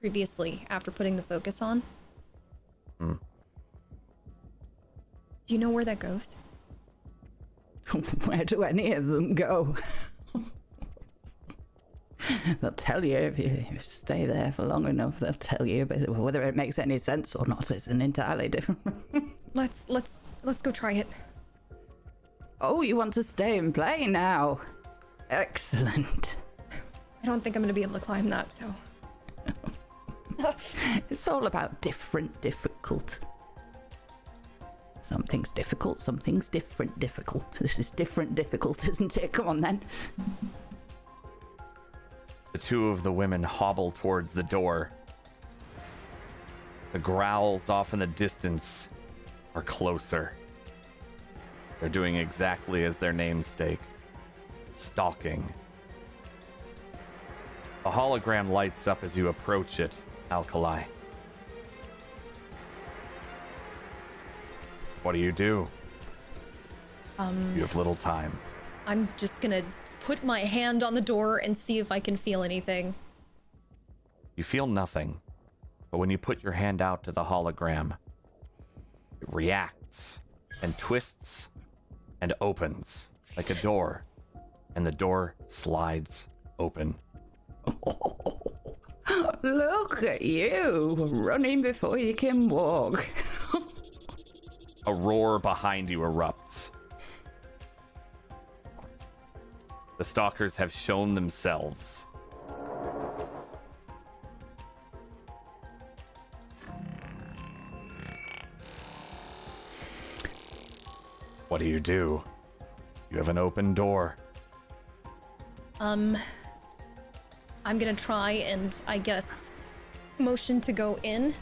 previously after putting the focus on. Hmm. Do you know where that goes? Where do any of them go? They'll tell you if you stay there for long enough. They'll tell you, but whether it makes any sense or not is an entirely different. let's let's let's go try it. Oh, you want to stay and play now? Excellent. I don't think I'm going to be able to climb that, so. It's all about different difficult. Something's difficult, something's different difficult. This is different difficult, isn't it? Come on, then. The two of the women hobble towards the door. The growls off in the distance are closer. They're doing exactly as their namesake. Stalking. A hologram lights up as you approach it, Alkali. What do you do? Um, you have little time. I'm just gonna put my hand on the door and see if I can feel anything. You feel nothing, but when you put your hand out to the hologram, it reacts and twists and opens like a door, and the door slides open. Oh, look at you, running before you can walk. A roar behind you erupts. The stalkers have shown themselves. What do you do? You have an open door. Um... I'm gonna try and, I guess, motion to go in.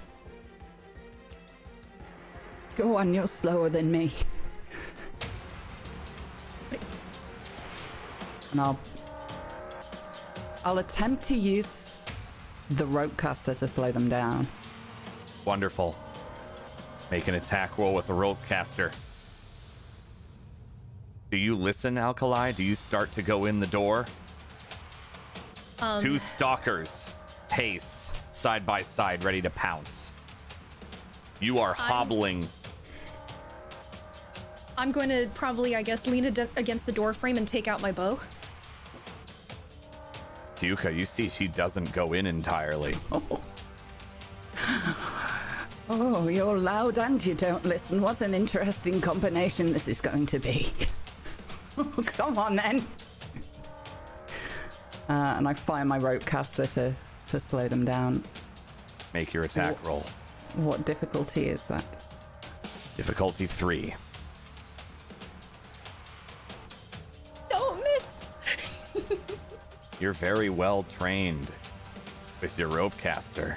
Go on, you're slower than me. And I'll... I'll attempt to use the rope caster to slow them down. Wonderful. Make an attack roll with the rope caster. Do you listen, Alkali? Do you start to go in the door? Um, Two stalkers pace side by side, ready to pounce. You are I'm, hobbling. I'm going to probably, I guess, lean ad- against the door frame and take out my bow. Fuka, you see she doesn't go in entirely. Oh. Oh, you're loud and you don't listen. What an interesting combination this is going to be. Oh, come on, then. Uh, and I fire my rope caster to, to slow them down. Make your attack what, roll. What difficulty is that? Difficulty three. Don't miss! You're very well trained with your rope caster.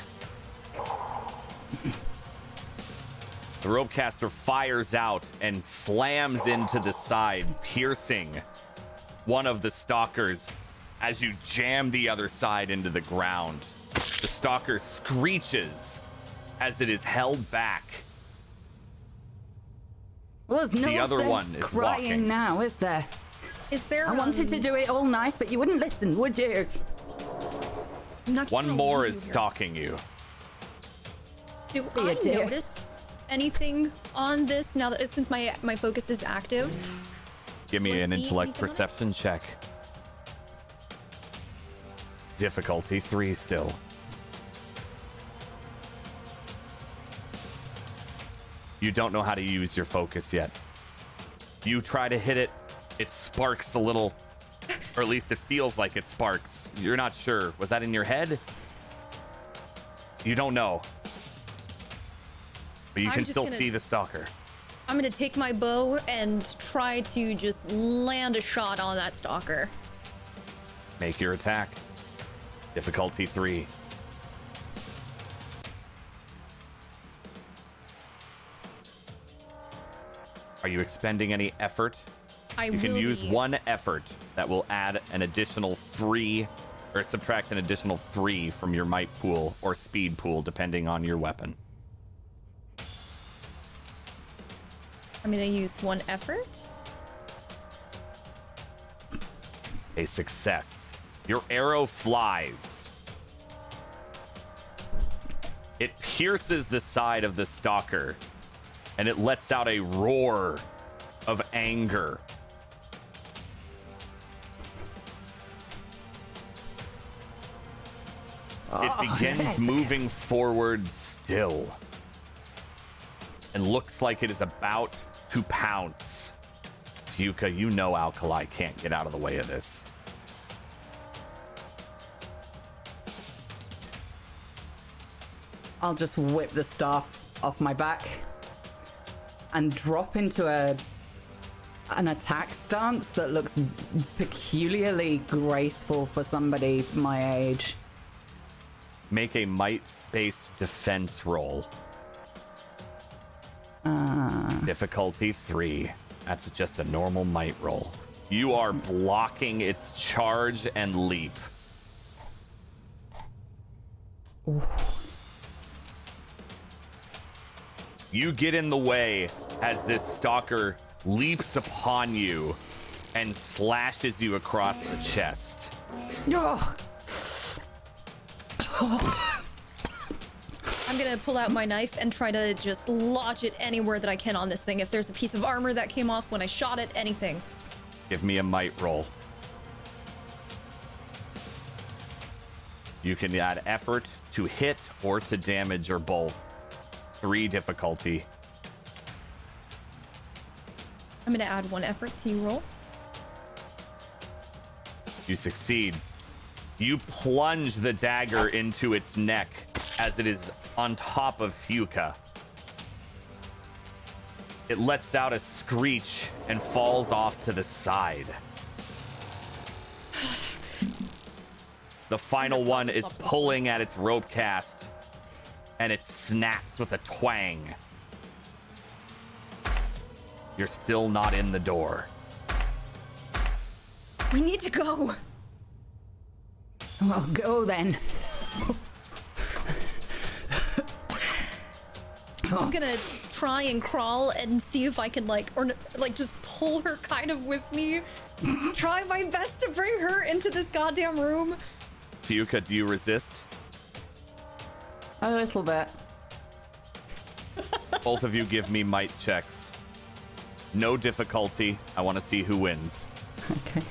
The rope caster fires out and slams into the side, piercing one of the stalkers. As you jam the other side into the ground, the stalker screeches as it is held back. Well, there's no the other sense one is crying walking. Now, is there? Is there? I um... wanted to do it all nice, but you wouldn't listen, would you? One more is here. Stalking you. Do oh, I dear. notice anything on this now that since my my focus is active? Give me an intellect perception check. Difficulty three still. You don't know how to use your focus yet. You try to hit it, it sparks a little, or at least it feels like it sparks. You're not sure. Was that in your head? You don't know. But you I'm can still gonna, see the stalker. I'm gonna take my bow and try to just land a shot on that stalker. Make your attack. Difficulty three. Are you expending any effort? I you can use be. one effort that will add an additional three or subtract an additional three from your might pool or speed pool, depending on your weapon. I'm gonna use one effort. A success. Your arrow flies. It pierces the side of the stalker, and it lets out a roar of anger. Oh, it begins yes. moving forward still, and looks like it is about to pounce. Fuka, you know Alkali can't get out of the way of this. I'll just whip the staff off my back and drop into a an attack stance that looks peculiarly graceful for somebody my age. Make a might-based defense roll. Uh... Difficulty three. That's just a normal might roll. You are blocking its charge and leap. Ooh. You get in the way as this stalker leaps upon you and slashes you across the chest. Oh. Oh. I'm gonna pull out my knife and try to just lodge it anywhere that I can on this thing. If there's a piece of armor that came off when I shot it, anything. Give me a might roll. You can add effort to hit or to damage or both. Three difficulty. I'm gonna add one effort to your roll. You succeed. You plunge the dagger into its neck as it is on top of Fuka. It lets out a screech and falls off to the side. The final one is pulling at its rope cast, and it snaps with a twang. You're still not in the door. We need to go. Well, go then. I'm gonna try and crawl and see if I can like, or like just pull her kind of with me. Try my best to bring her into this goddamn room. Fuka, do you resist? A little bit. Both of you give me might checks. No difficulty. I want to see who wins. Okay.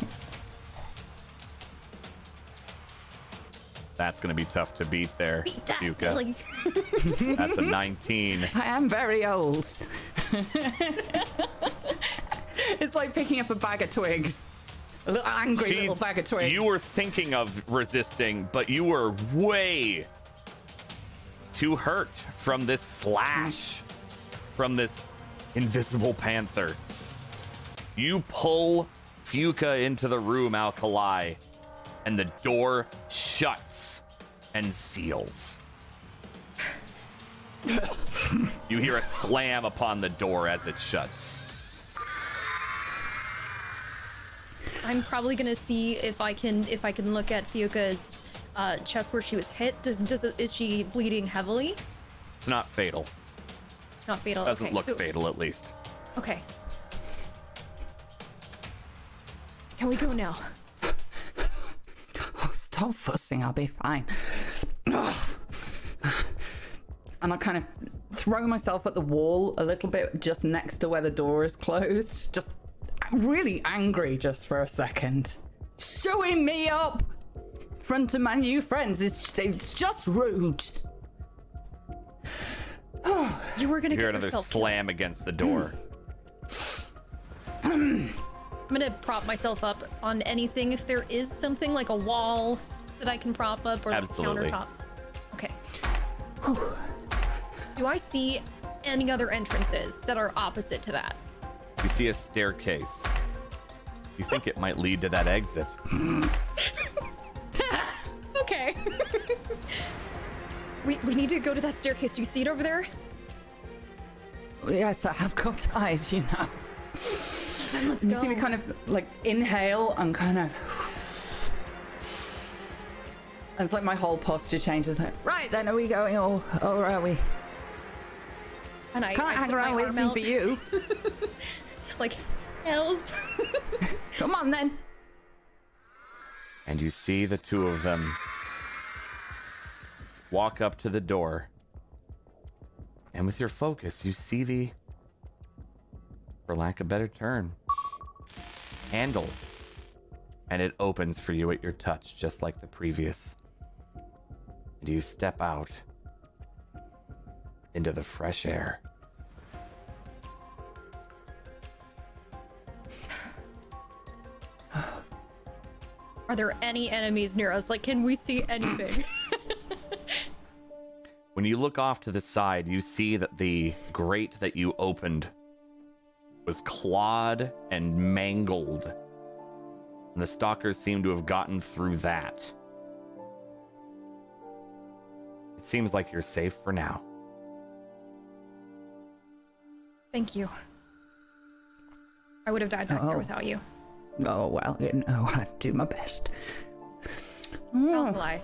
That's going to be tough to beat there, beat that, Fuka. That's a nineteen. I am very old. It's like picking up a bag of twigs. A little angry she, little bag of twigs. You were thinking of resisting, but you were way... too hurt from this slash from this invisible panther. You pull Fuka into the room, Alkali, and the door shuts and seals. You hear a slam upon the door as it shuts. I'm probably gonna see if I can if I can look at Fuka's Uh, chest where she was hit. Does, does is she bleeding heavily? It's not fatal. Not fatal. Doesn't okay, look so... fatal, at least. Okay. Can we go now? Oh, stop fussing. I'll be fine. And I kind of throw myself at the wall a little bit, just next to where the door is closed. Just really angry, just for a second. Showing me up. Front of my new friends, it's, it's just rude. You were gonna you hear another slam killed. Against the door. I'm gonna prop myself up on anything if there is something like a wall that I can prop up or Absolutely. Countertop. Okay. Whew. Do I see any other entrances that are opposite to that. You see a staircase. You think it might lead to that exit. Okay. we we need to go to that staircase. Do you see it over there? Yes, I have got eyes, you know. Then let's and you go. See me kind of like inhale and kind of. And it's like my whole posture changes. Like, right then, are we going or or are we? And I can't I hang around waiting out. for you. Like, help! Come on then. And you see the two of them walk up to the door. And with your focus, you see the, for lack of a better term, handle. And it opens for you at your touch, just like the previous. And you step out into the fresh air. Are there any enemies near us? Like, can we see anything? When you look off to the side, you see that the grate that you opened was clawed and mangled. And the stalkers seem to have gotten through that. It seems like you're safe for now. Thank you. I would have died back oh. there without you. Oh, well, you know, I do my best. Alkali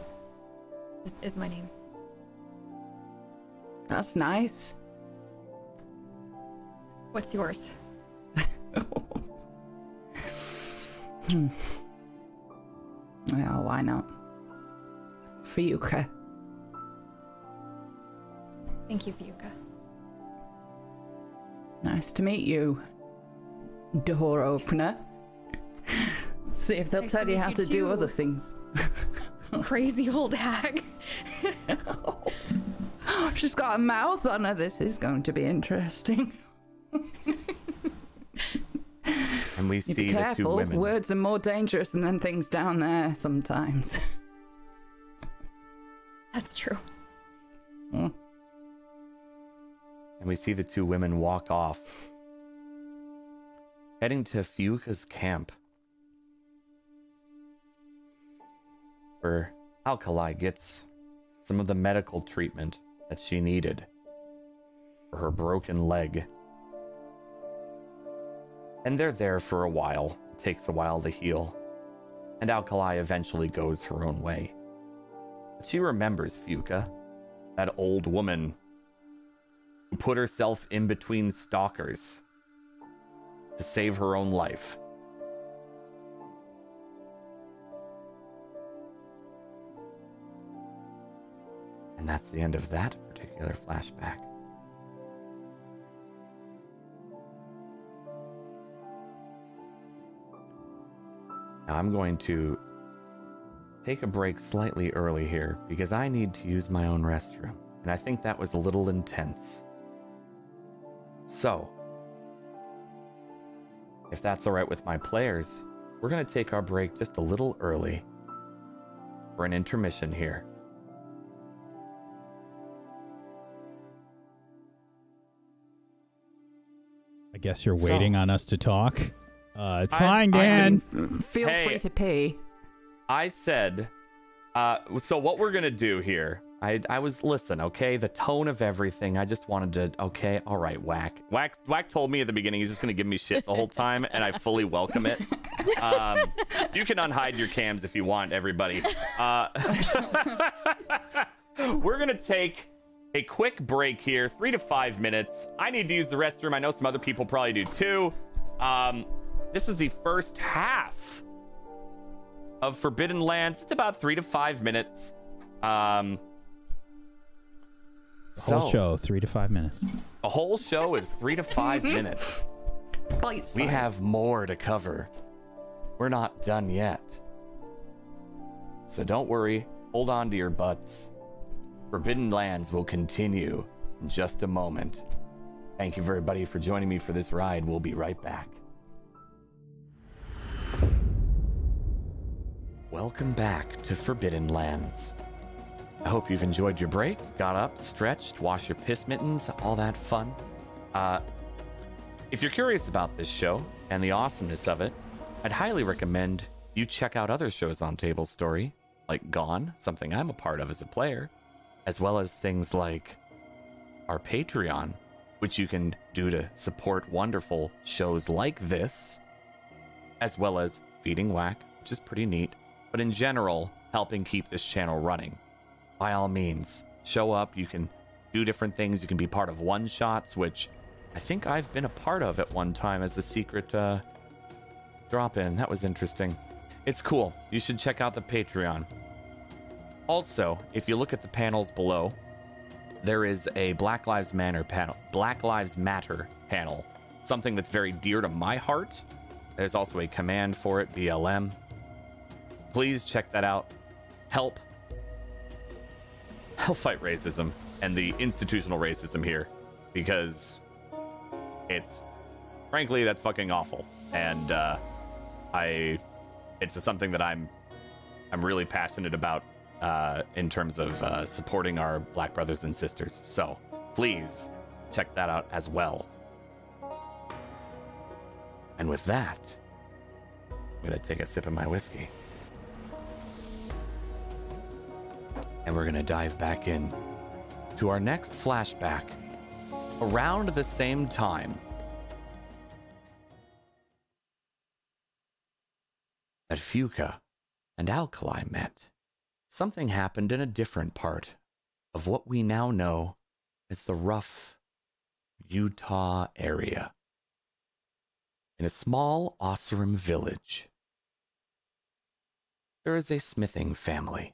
is, is my name. That's nice. What's yours? hmm. Well, why not? Fuka. Thank you, Fuka. Nice to meet you, door opener. See if they'll nice tell you how you to too. do other things. Crazy old hag. Oh, she's got a mouth on her. This is going to be interesting. And we see you be careful. The two women. Words are more dangerous than things down there sometimes. That's true. Mm. And we see the two women walk off, heading to Fuka's camp. Where Alkali gets some of the medical treatment that she needed for her broken leg. And they're there for a while. It takes a while to heal. And Alkali eventually goes her own way. But she remembers Fuka, that old woman who put herself in between stalkers to save her own life. And that's the end of that particular flashback. Now I'm going to take a break slightly early here because I need to use my own restroom. And I think that was a little intense. So, if that's all right with my players, we're going to take our break just a little early for an intermission here. I guess you're waiting so, on us to talk. Uh, it's I, fine, Dan. I mean, feel hey, free to pee. I said, uh, so what we're going to do here, I I was, listen, okay, the tone of everything, I just wanted to, okay, all right, Whack. Whack, Whack told me at the beginning he's just going to give me shit the whole time, and I fully welcome it. Um, you can unhide your cams if you want, everybody. Uh, we're going to take a quick break here, three to five minutes. I need to use the restroom. I know some other people probably do too. Um, this is the first half of Forbidden Lands. It's about three to five minutes. Um, the whole so, show, three to five minutes. The whole show is three to five minutes. Bite size. We have more to cover. We're not done yet. So don't worry. Hold on to your butts. Forbidden Lands will continue in just a moment. Thank you, everybody, for joining me for this ride. We'll be right back. Welcome back to Forbidden Lands. I hope you've enjoyed your break, got up, stretched, washed your piss mittens, all that fun. Uh, if you're curious about this show and the awesomeness of it, I'd highly recommend you check out other shows on Table Story, like Gone, something I'm a part of as a player, as well as things like our Patreon, which you can do to support wonderful shows like this, as well as Feeding Whack, which is pretty neat, but in general, helping keep this channel running. By all means, show up. You can do different things. You can be part of one-shots, which I think I've been a part of at one time as a secret uh, drop-in. That was interesting. It's cool. You should check out the Patreon. Also, if you look at the panels below, there is a Black Lives Matter panel. Black Lives Matter panel. Something that's very dear to my heart. There's also a command for it, B L M. Please check that out. Help. I'll fight racism and the institutional racism here, because it's, frankly, that's fucking awful. And uh, I, it's something that I'm, I'm really passionate about uh, in terms of uh, supporting our Black brothers and sisters. So please check that out as well. And with that, I'm gonna take a sip of my whiskey. And we're gonna dive back in to our next flashback around the same time. That Fuka and Alkali met, something happened in a different part of what we now know as the rough Utah area. In a small Oseram village, there is a smithing family.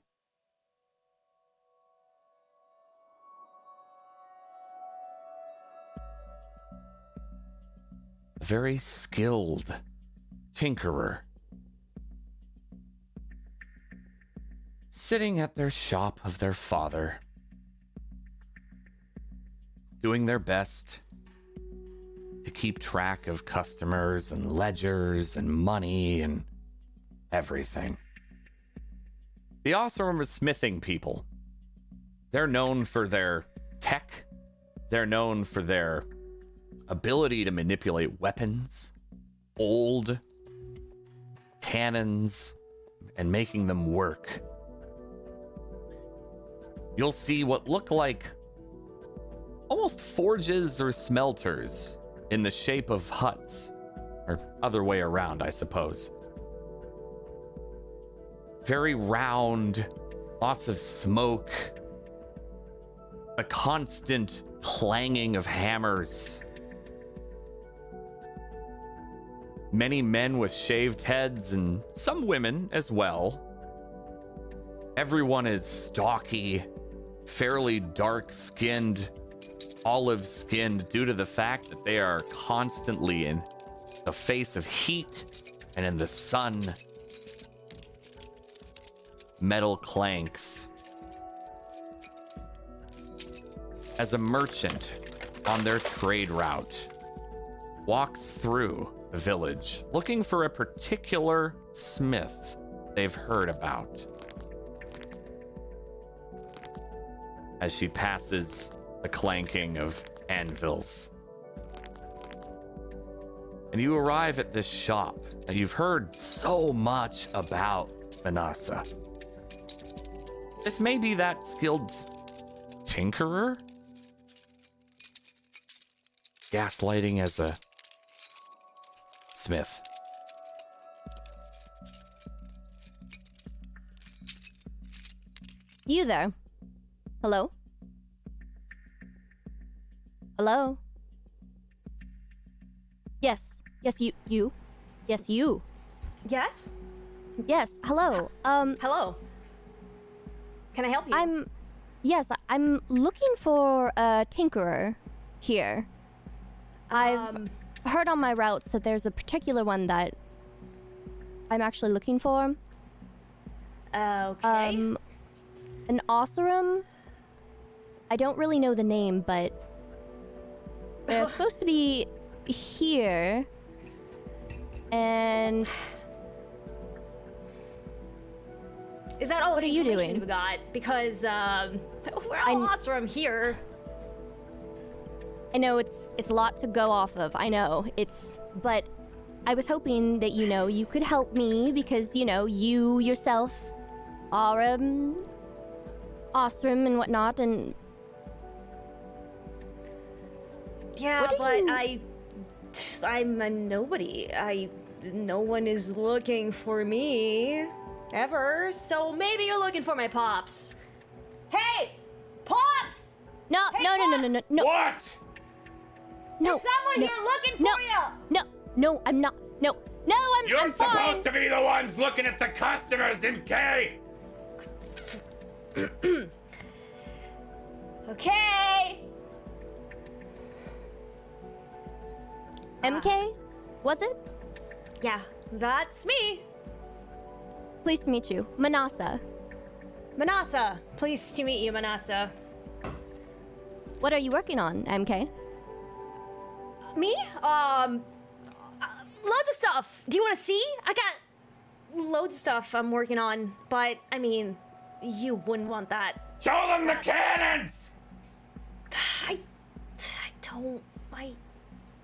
A very skilled tinkerer. Sitting at their shop of their father, doing their best to keep track of customers and ledgers and money and everything. They also remember smithing people. They're known for their tech. They're known for their ability to manipulate weapons, old cannons, and making them work. You'll see what look like almost forges or smelters in the shape of huts, or other way around, I suppose. Very round, lots of smoke, a constant clanging of hammers. Many men with shaved heads and some women as well. Everyone is stocky, fairly dark-skinned, olive-skinned, due to the fact that they are constantly in the face of heat and in the sun. Metal clanks. As a merchant on their trade route walks through the village, looking for a particular smith they've heard about. As she passes the clanking of anvils. And you arrive at this shop that you've heard so much about, Manasa. This may be that skilled tinkerer? Gaslighting as a smith. You there. Hello? Hello? Yes. Yes, you. You. Yes, you. Yes? Yes. Hello. Um. Hello. Can I help you? I'm... Yes, I'm looking for a tinkerer here. I've... Um... heard on my routes that there's a particular one that I'm actually looking for. Okay. Um, an Oseram. I don't really know the name, but they're supposed to be here. And Is that all what the are information you doing? We got? Because um, we're all lost from here. I know it's it's a lot to go off of. I know it's, but I was hoping that you know you could help me because you know you yourself are um, Oseram and whatnot, and yeah, what but you... I I'm a nobody. I no one is looking for me ever. So maybe you're looking for my pops. Hey, pops! No, hey, no, pops! no, no, no, no, no. What? No, There's someone no, here looking no, for you! No, no, no, I'm not. No, no, I'm, You're I'm fine. You're supposed to be the ones looking at the customers, M K! Okay! M K? Uh, was it? Yeah, that's me. Pleased to meet you, Manasa. Manasa! Pleased to meet you, Manasa. What are you working on, M K? Me? Um, loads of stuff. Do you want to see? I got loads of stuff I'm working on, but I mean, you wouldn't want that. Show them the cannons! I, I don't, I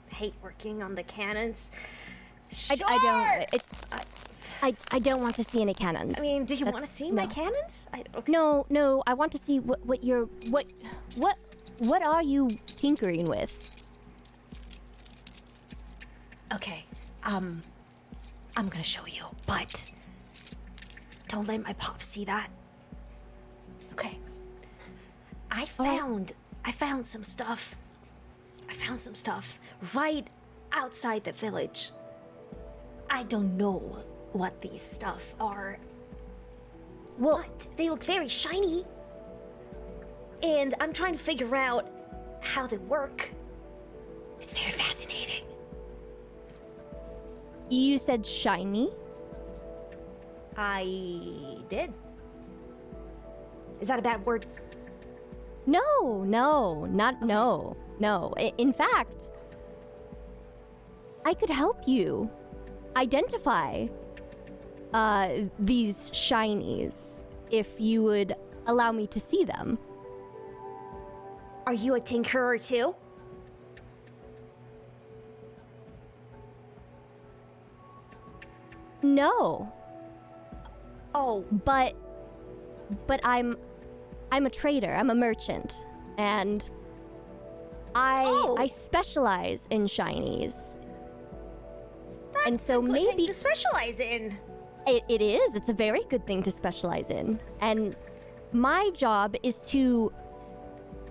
hate working on the cannons. Sure. I, I don't, it, I, I, I don't want to see any cannons. I mean, do you want to see no. my cannons? I, okay. No, no, I want to see what, what you're, what, what, what are you tinkering with? Okay, um, I'm gonna show you, but don't let my pop see that. Okay. I found, oh. I found some stuff. I found some stuff right outside the village. I don't know what these stuff are. Well, but they look very shiny. And I'm trying to figure out how they work. It's very fascinating. You said shiny? I did. Is that a bad word? No, no, not okay. no, no. In fact, I could help you identify uh, these shinies if you would allow me to see them. Are you a tinkerer too? No. Oh, but but I'm I'm a trader. I'm a merchant, and I oh. I specialize in shinies. That's and so a good maybe thing to specialize in. It, it is. It's a very good thing to specialize in. And my job is to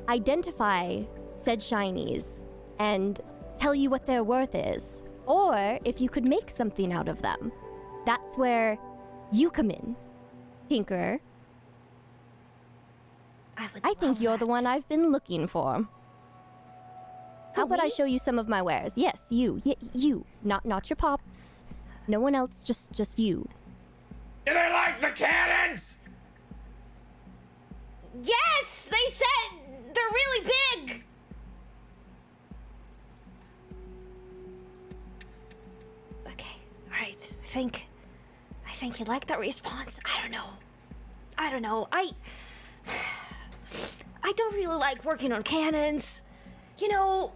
identify said shinies and tell you what their worth is, or if you could make something out of them. That's where you come in, Tinkerer. I, would I think you're that. the one I've been looking for. How about I show you some of my wares? Yes, you, y- you, not not your pops, no one else, just just you. Do they like the cannons? Yes, they said they're really big. Okay, all right, I think. I think you like that response. I don't know. I don't know. I... I don't really like working on cannons. You know...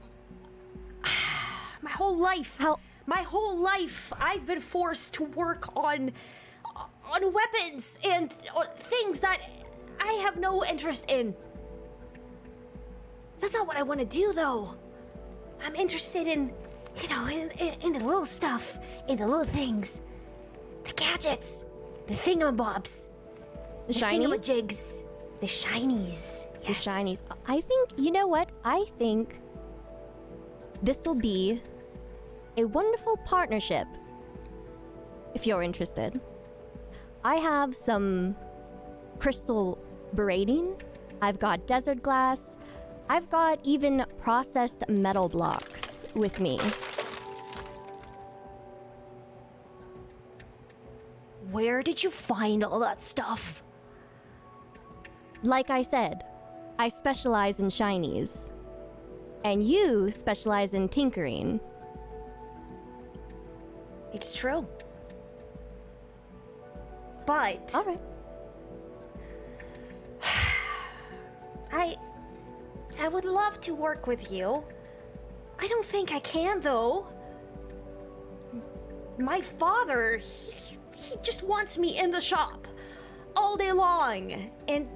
My whole life... How? My whole life, I've been forced to work on... on weapons and on things that I have no interest in. That's not what I want to do, though. I'm interested in, you know, in, in, in the little stuff, in the little things. The gadgets, the thingamabobs, the, the thingamajigs, the shinies. Yes. The shinies. I think, you know what? I think this will be a wonderful partnership if you're interested. I have some crystal berating. I've got desert glass. I've got even processed metal blocks with me. Where did you find all that stuff? Like I said, I specialize in shinies. And you specialize in tinkering. It's true. But... All right. I... I would love to work with you. I don't think I can, though. My father, he, he just wants me in the shop all day long, and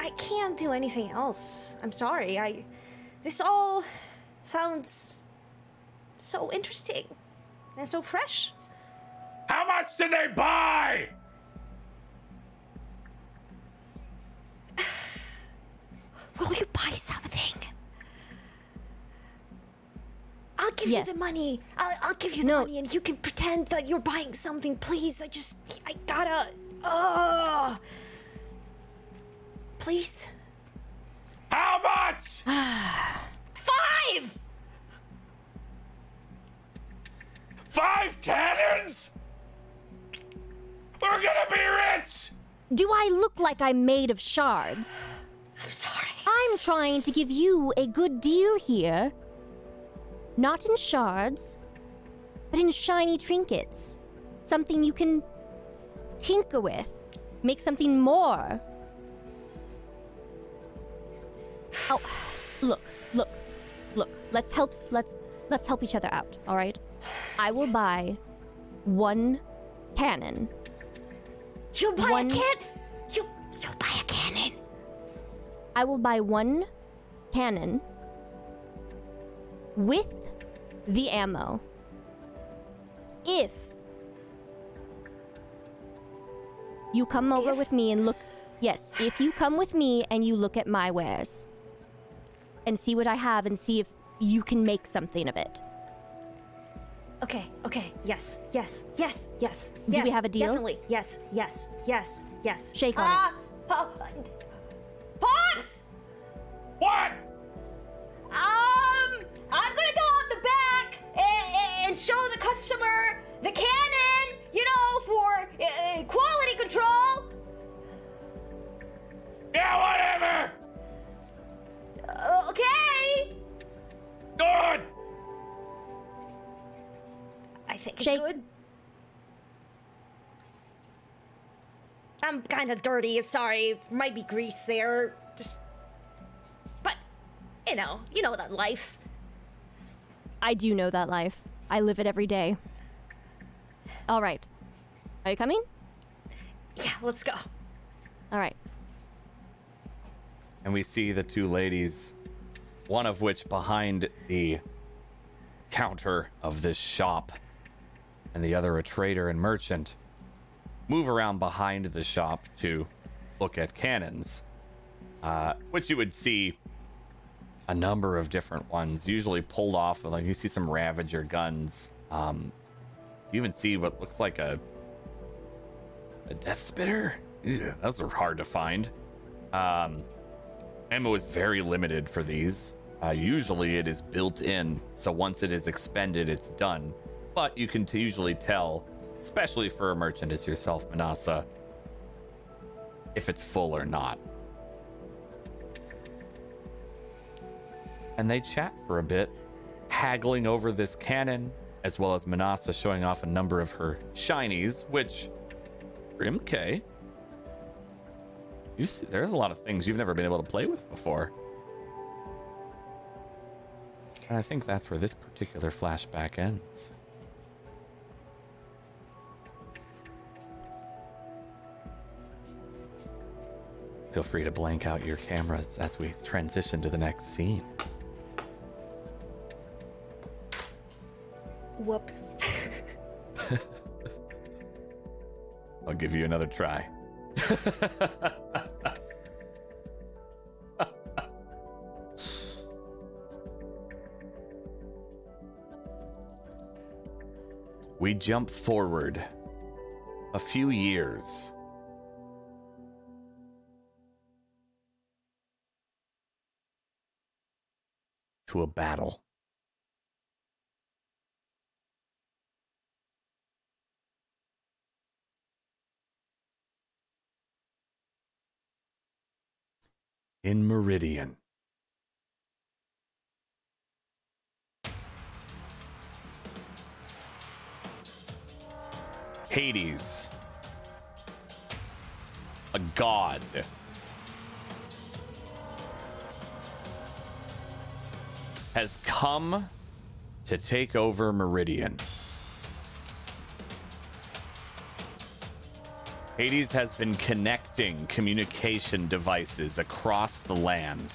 I can't do anything else. I'm sorry. I... This all sounds so interesting and so fresh. How much did they buy? Will you buy something? I'll give yes. you the money. I'll, I'll give you the no. money, and you can pretend that you're buying something, please. I just, I gotta, uh, please. How much? Five. Five cannons? We're gonna be rich. Do I look like I'm made of shards? I'm sorry. I'm trying to give you a good deal here. Not in shards, but in shiny trinkets. Something you can tinker with. Make something more. Oh, look, look, look. Let's help, let's, let's help each other out, all right? I will yes. buy one cannon. You'll buy one... a cannon? You, you'll buy a cannon? I will buy one cannon with the ammo if you come over if? with me and look. Yes, if you come with me and you look at my wares and see what I have and see if you can make something of it. Okay, okay, yes, yes, yes, yes. Do yes, we have a deal? Definitely, yes, yes, yes, yes. Shake on uh, it. Uh, Pops! What? Um, I'm gonna go out the back and, and show the customer the cannon, you know, for uh, quality control. Yeah, whatever. Uh, okay. Good. I think Shake. It's good. I'm kind of dirty, sorry. Might be grease there. Just, but, you know, you know that life. I do know that life. I live it every day. All right. Are you coming? Yeah, let's go. All right. And we see the two ladies, one of which behind the counter of this shop, and the other a trader and merchant, move around behind the shop to look at cannons, uh, which you would see a number of different ones, usually pulled off. Like you see some Ravager guns. Um, you even see what looks like a a death spitter. Yeah, those are hard to find. Um, ammo is very limited for these. Uh, usually it is built in, so once it is expended, it's done. But you can t- usually tell, especially for a merchant as yourself, Manasa, if it's full or not. And they chat for a bit, haggling over this cannon, as well as Manasa showing off a number of her shinies, which, for M K, you see, there's a lot of things you've never been able to play with before. And I think that's where this particular flashback ends. Feel free to blank out your cameras as we transition to the next scene. Whoops. I'll give you another try. We jump forward a few years. To a battle. In Meridian. Hades. A god. has come to take over Meridian. Hades has been connecting communication devices across the land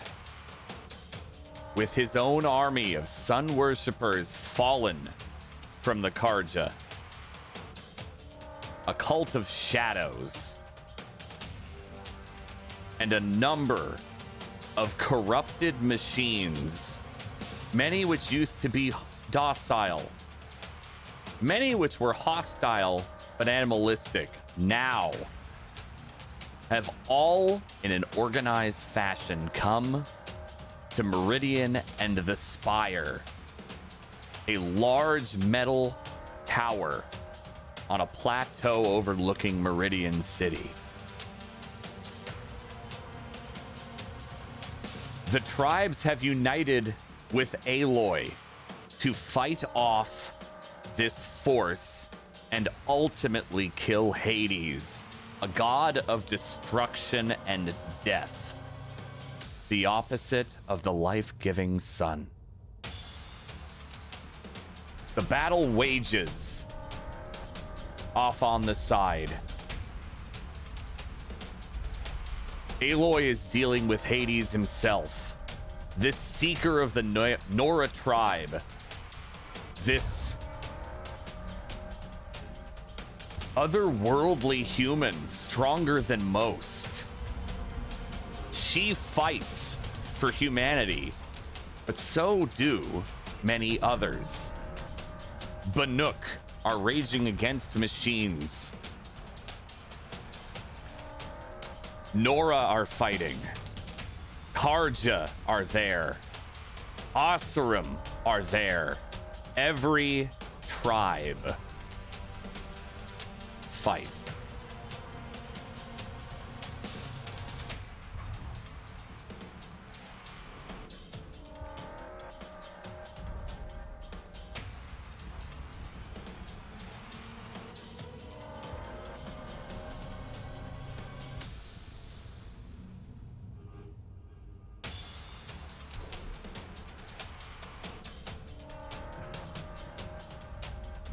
with his own army of sun worshippers fallen from the Carja, a cult of shadows, and a number of corrupted machines, many which used to be docile, many which were hostile but animalistic, now have all in an organized fashion come to Meridian and the Spire, a large metal tower on a plateau overlooking Meridian City. The tribes have united with Aloy to fight off this force and ultimately kill Hades, a god of destruction and death, the opposite of the life-giving sun. The battle wages off on the side. Aloy is dealing with Hades himself, this seeker of the Nora tribe, this otherworldly human stronger than most. She fights for humanity, but so do many others. Banuk are raging against machines. Nora are fighting. Carja are there. Oseram are there. Every tribe fight.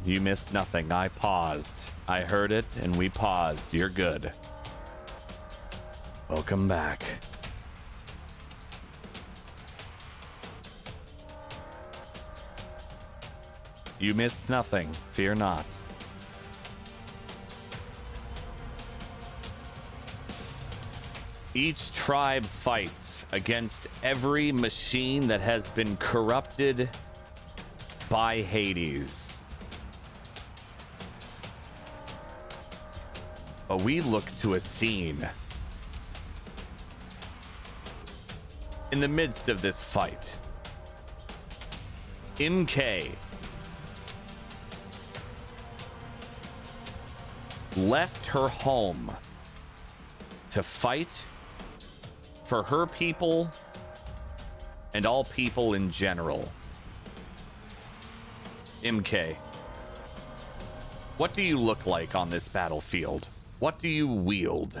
You missed nothing. I paused. I heard it, and we paused. You're good. Welcome back. You missed nothing. Fear not. Each tribe fights against every machine that has been corrupted by Hades. But we look to a scene. In the midst of this fight, M K left her home to fight for her people and all people in general. M K, what do you look like on this battlefield? What do you wield?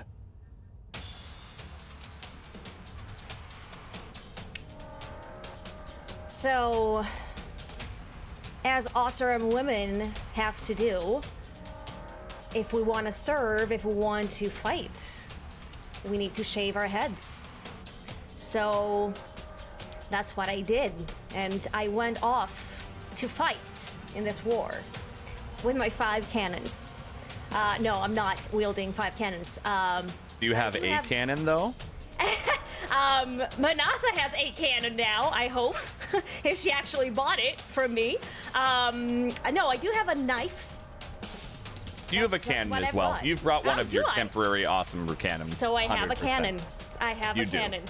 So, as Oseram women have to do, if we want to serve, if we want to fight, we need to shave our heads. So that's what I did, and I went off to fight in this war with my five cannons. Uh, no, I'm not wielding five cannons. Um, do you have do a have... cannon, though? um, Manasa has a cannon now, I hope, if she actually bought it from me. Um, no, I do have a knife. You that's, have a cannon as I well. Bought. You've brought one oh, of your I? temporary awesome cannons. So I have one hundred percent. A cannon. I have you a do. cannon.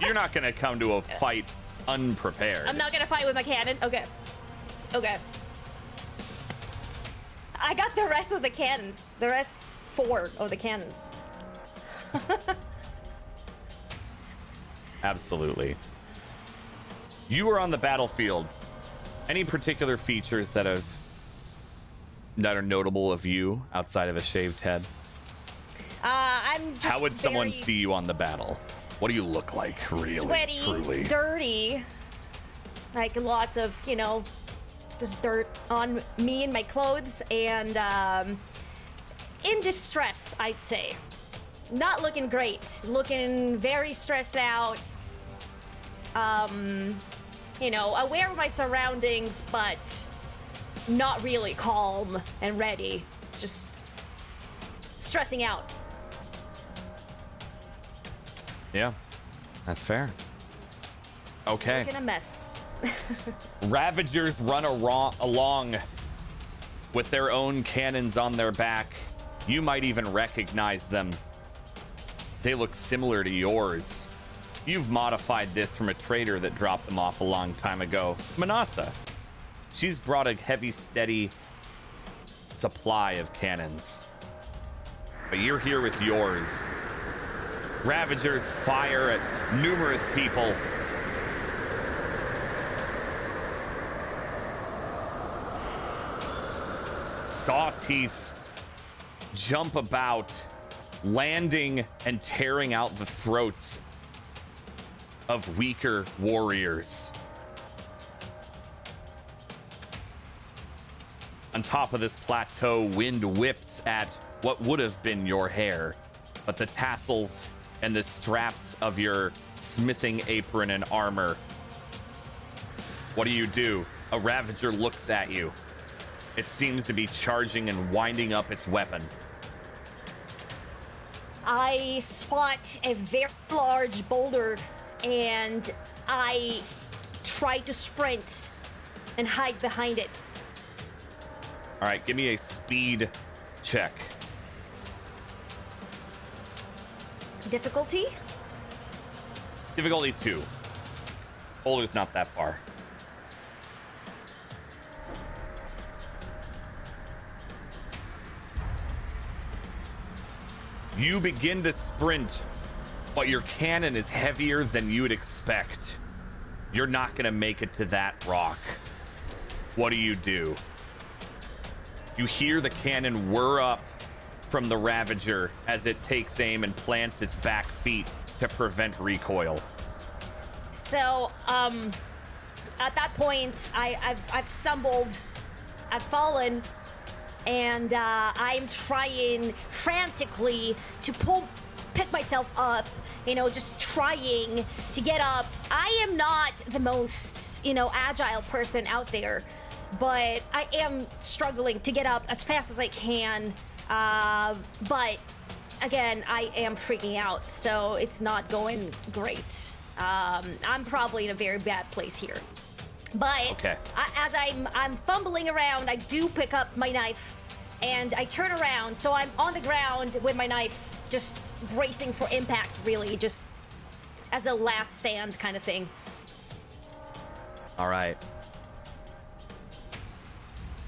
You're not going to come to a fight unprepared. I'm not going to fight with my cannon? Okay. Okay. I got the rest of the cannons. The rest four of the cannons. Absolutely. You were on the battlefield. Any particular features that have that are notable of you outside of a shaved head? Uh, I'm just How would someone very... see you on the battle? What do you look like, really? Sweaty, truly? Dirty. like lots of, you know, just dirt on me and my clothes, and um, in distress, I'd say. Not looking great, looking very stressed out. Um, you know, aware of my surroundings, but not really calm and ready. Just stressing out. Yeah, that's fair. Okay. Looking a mess. Ravagers run ar- along with their own cannons on their back. You might even recognize them. They look similar to yours. You've modified this from a trader that dropped them off a long time ago, Manasa. She's brought a heavy, steady supply of cannons. But you're here with yours. Ravagers fire at numerous people. Sawtooth jump about, landing and tearing out the throats of weaker warriors. On top of this plateau, wind whips at what would have been your hair, but the tassels and the straps of your smithing apron and armor. What do you do? A Ravager looks at you. It seems to be charging and winding up its weapon. I spot a very large boulder and I try to sprint and hide behind it. All right, give me a speed check. Difficulty? Difficulty two. Boulder's not that far. You begin to sprint, but your cannon is heavier than you would expect. You're not going to make it to that rock. What do you do? You hear the cannon whir up from the Ravager as it takes aim and plants its back feet to prevent recoil. So, um, at that point, I, I've, I've stumbled, I've fallen, and uh, I'm trying frantically to pull, pick myself up, you know, just trying to get up. I am not the most, you know, agile person out there, but I am struggling to get up as fast as I can. Uh, but again, I am freaking out, so it's not going great. Um, I'm probably in a very bad place here. But okay. I, as I'm I'm fumbling around, I do pick up my knife and I turn around. So I'm on the ground with my knife, just bracing for impact, really, just as a last stand kind of thing. All right.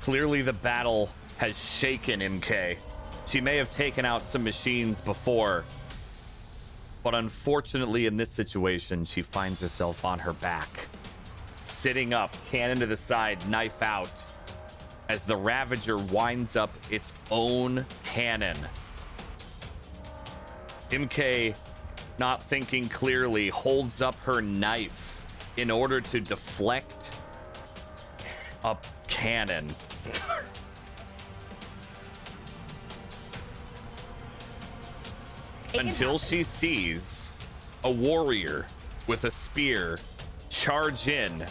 Clearly the battle has shaken M K. She may have taken out some machines before, but unfortunately in this situation, she finds herself on her back. Sitting up, cannon to the side, knife out, as the Ravager winds up its own cannon. M K, not thinking clearly, holds up her knife in order to deflect a cannon. Until she sees a warrior with a spear charge in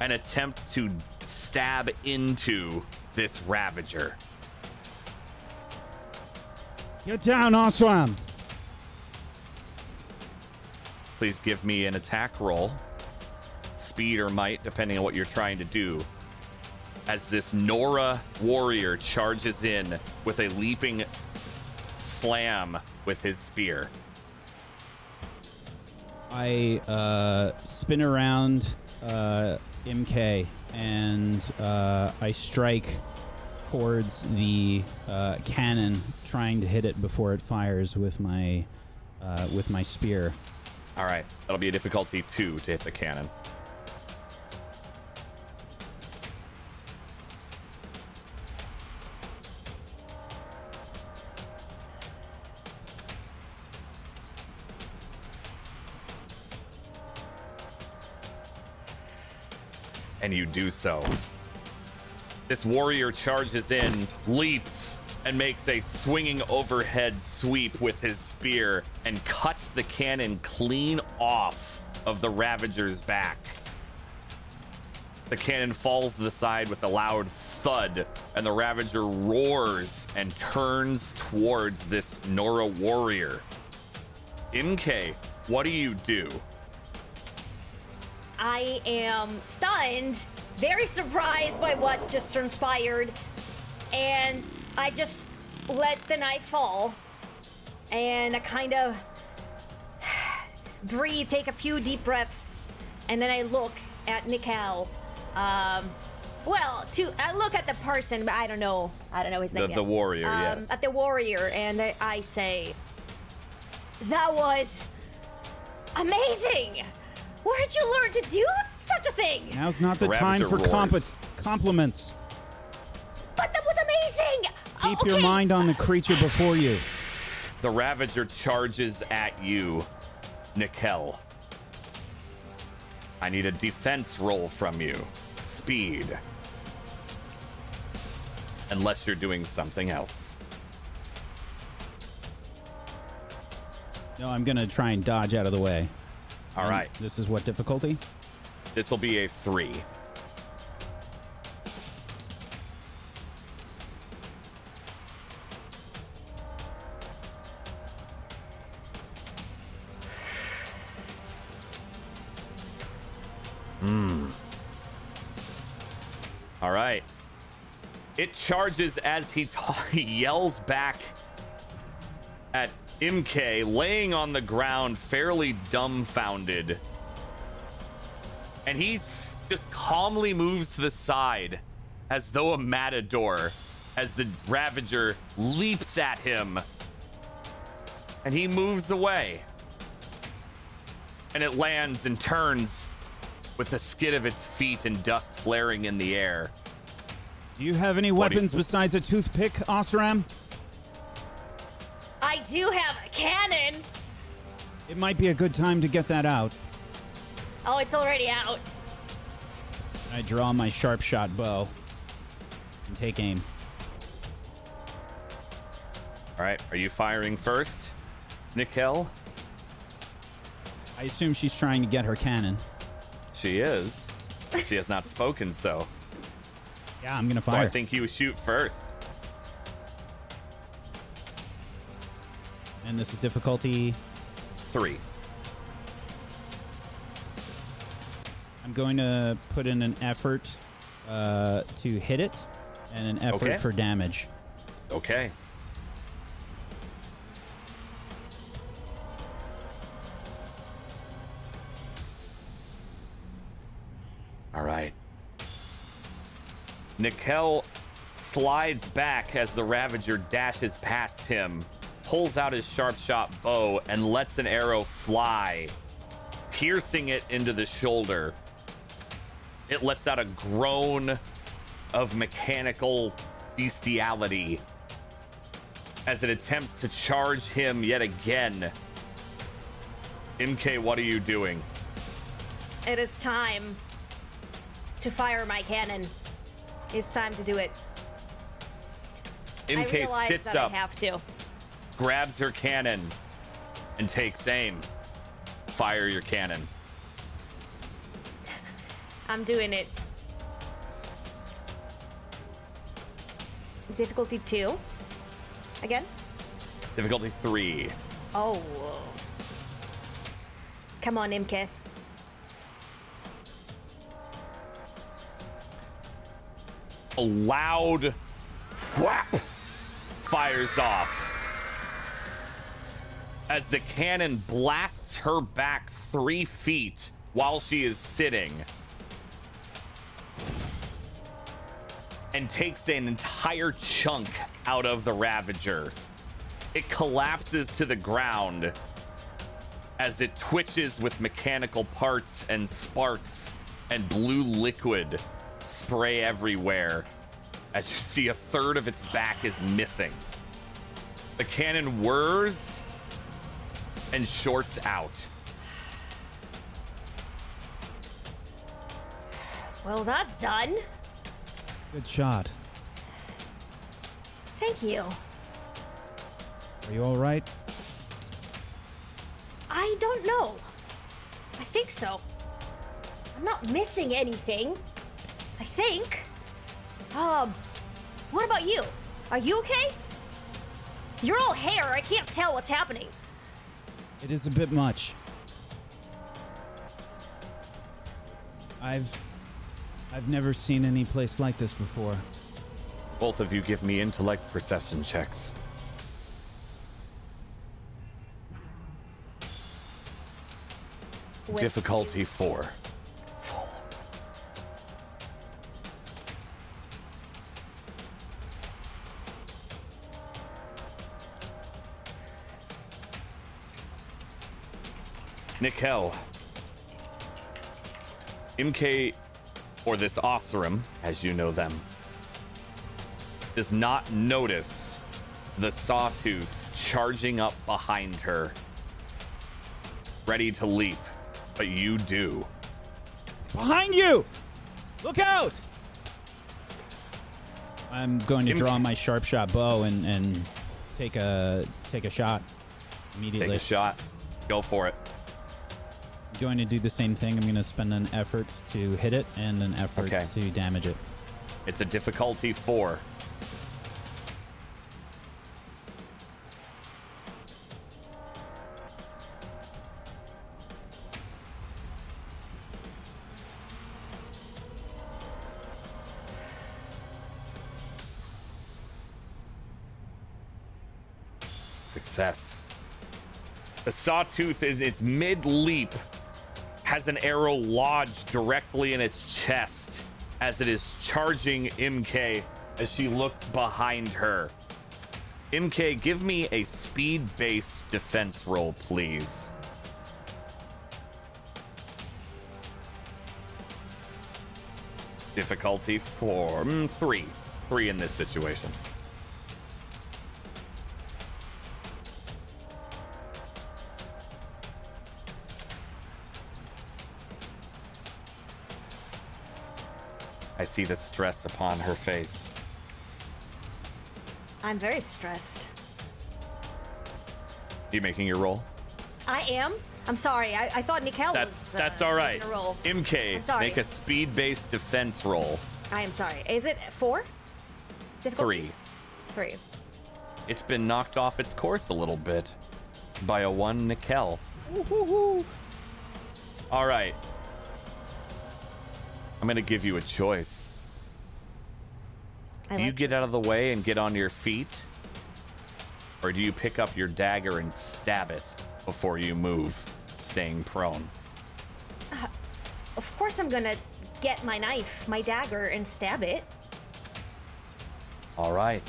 and attempt to stab into this Ravager. You're down, Oseram. Please give me an attack roll, speed or might, depending on what you're trying to do, as this Nora warrior charges in with a leaping slam with his spear. I uh, spin around uh, M K and uh, I strike towards the uh, cannon, trying to hit it before it fires with my uh, with my spear. All right, that'll be a difficulty two to hit the cannon. and you do so. This warrior charges in, leaps, and makes a swinging overhead sweep with his spear and cuts the cannon clean off of the Ravager's back. The cannon falls to the side with a loud thud, and the Ravager roars and turns towards this Nora warrior. M K, what do you do? I am stunned, very surprised by what just transpired, and I just let the knife fall, and I kind of breathe, take a few deep breaths, and then I look at Nikkel. Um, well, to I look at the person, but I don't know, I don't know his name. The, the warrior, um, yes. At the warrior, and I, I say, that was amazing. Where'd you learn to do such a thing? Now's not the Ravager time for comp- compliments. But that was amazing. Keep uh, okay. your mind on the creature before you. The Ravager charges at you, Nikkel. I need a defense roll from you. Speed. Unless you're doing something else. No, I'm gonna try and dodge out of the way. All and right. This is what difficulty? This will be a three. Hmm. All right. It charges as he, t- he yells back at M K, laying on the ground, fairly dumbfounded. And he s- just calmly moves to the side as though a matador, as the Ravager leaps at him. And he moves away. And it lands and turns with the skid of its feet and dust flaring in the air. Do you have any what weapons you- besides a toothpick, Oseram? I do have a cannon. It might be a good time to get that out. Oh, it's already out. I draw my sharp shot bow and take aim. All right, are you firing first, Nikkel? I assume she's trying to get her cannon. She is. She has not spoken, so. Yeah, I'm gonna fire. So I think you shoot first. And this is difficulty three. I'm going to put in an effort uh, to hit it and an effort okay. for damage. Okay. All right. Nikkel slides back as the Ravager dashes past him, pulls out his sharp shot bow and lets an arrow fly, piercing it into the shoulder. It lets out a groan of mechanical bestiality as it attempts to charge him yet again. M K, what are you doing? It is time to fire my cannon. It's time to do it. M K I realize sits that up. I have to. Grabs her cannon and takes aim. Fire your cannon. I'm doing it. Difficulty two. Again? Difficulty three. Oh. Come on, M K. A loud whap fires off as the cannon blasts her back three feet while she is sitting and takes an entire chunk out of the Ravager. It collapses to the ground as it twitches with mechanical parts and sparks and blue liquid spray everywhere as you see a third of its back is missing. The cannon whirs and shorts out. Well, that's done. Good shot. Thank you. Are you all right? I don't know. I think so. I'm not missing anything. I think. Um, what about you? Are you okay? You're all hair. I can't tell what's happening. It is a bit much. I've... I've never seen any place like this before. Both of you give me intellect perception checks. With Difficulty four. four. Nikkel. M K, or this Oseram, as you know them, does not notice the Sawtooth charging up behind her, ready to leap, but you do. Behind you! Look out! I'm going to M K. Draw my sharp shot bow and, and take a take a shot immediately. Take a shot. Go for it. Going to do the same thing. I'm going to spend an effort to hit it and an effort okay. to damage it. It's a difficulty four. Success. The Sawtooth is its mid-leap. Has an arrow lodged directly in its chest as it is charging M K as she looks behind her. M K, give me a speed-based defense roll, please. Difficulty four, mm, three. Three in this situation. I see the stress upon her face. I'm very stressed. You making your roll? I am. I'm sorry. I, I thought Nikkel was. That's uh, all right. M K, make a speed-based defense roll. I am sorry. Is it four? Difficulty? Three. Three. It's been knocked off its course a little bit by a one Nikkel. Woo-hoo-hoo. All right. I'm going to give you a choice. I do like you get choices. Out of the way and get on your feet? Or do you pick up your dagger and stab it before you move, staying prone? Uh, of course I'm going to get my knife, my dagger, and stab it. All right.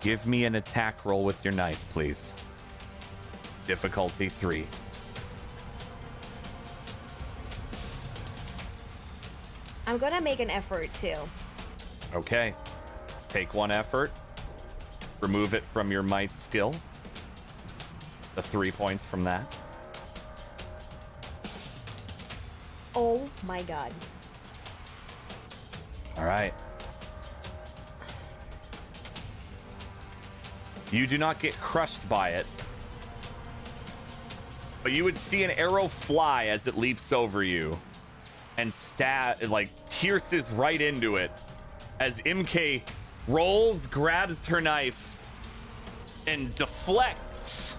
Give me an attack roll with your knife, please. Difficulty three. I'm gonna make an effort too. Okay. Take one effort. Remove it from your might skill. The three points from that. Oh my god. All right. You do not get crushed by it, but you would see an arrow fly as it leaps over you. And stab, like, pierces right into it as M K rolls, grabs her knife, and deflects,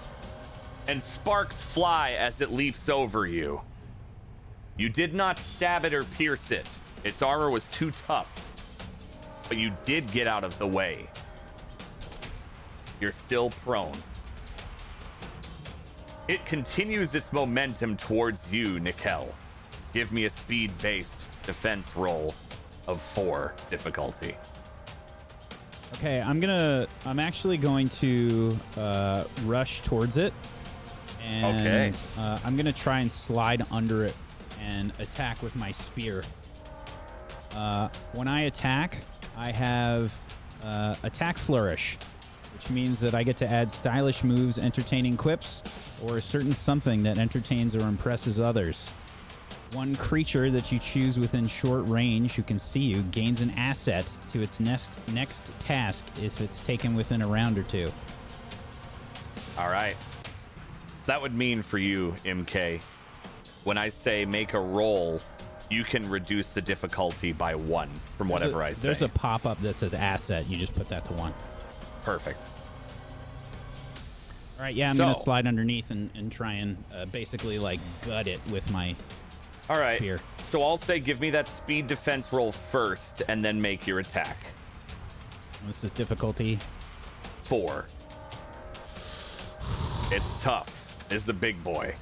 and sparks fly as it leaps over you. You did not stab it or pierce it. Its armor was too tough, but you did get out of the way. You're still prone. It continues its momentum towards you, Nikkel. Give me a speed-based defense roll of four difficulty. Okay, I'm gonna. I'm actually going to uh, rush towards it, and okay. uh, I'm gonna try and slide under it and attack with my spear. Uh, when I attack, I have uh, attack flourish, which means that I get to add stylish moves, entertaining quips, or a certain something that entertains or impresses others. One creature that you choose within short range who can see you gains an asset to its next next task if it's taken within a round or two. All right. So that would mean for you, M K, when I say make a roll, you can reduce the difficulty by one from there's whatever a, I say. There's a pop-up that says asset. You just put that to one. Perfect. All right, yeah, I'm so, going to slide underneath and, and try and uh, basically, like, gut it with my... All right, spear. So I'll say give me that speed defense roll first and then make your attack. This is difficulty? Four. It's tough. This is a big boy.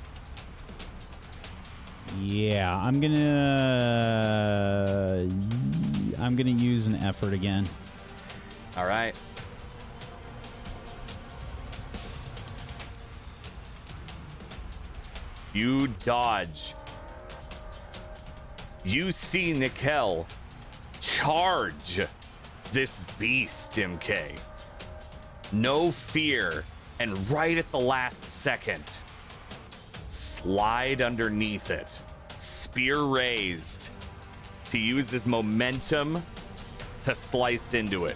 Yeah, I'm going to... Uh, I'm going to use an effort again. All right. You dodge. You see Nikkel charge this beast, M K. No fear, and right at the last second, slide underneath it, spear raised, to use his momentum to slice into it.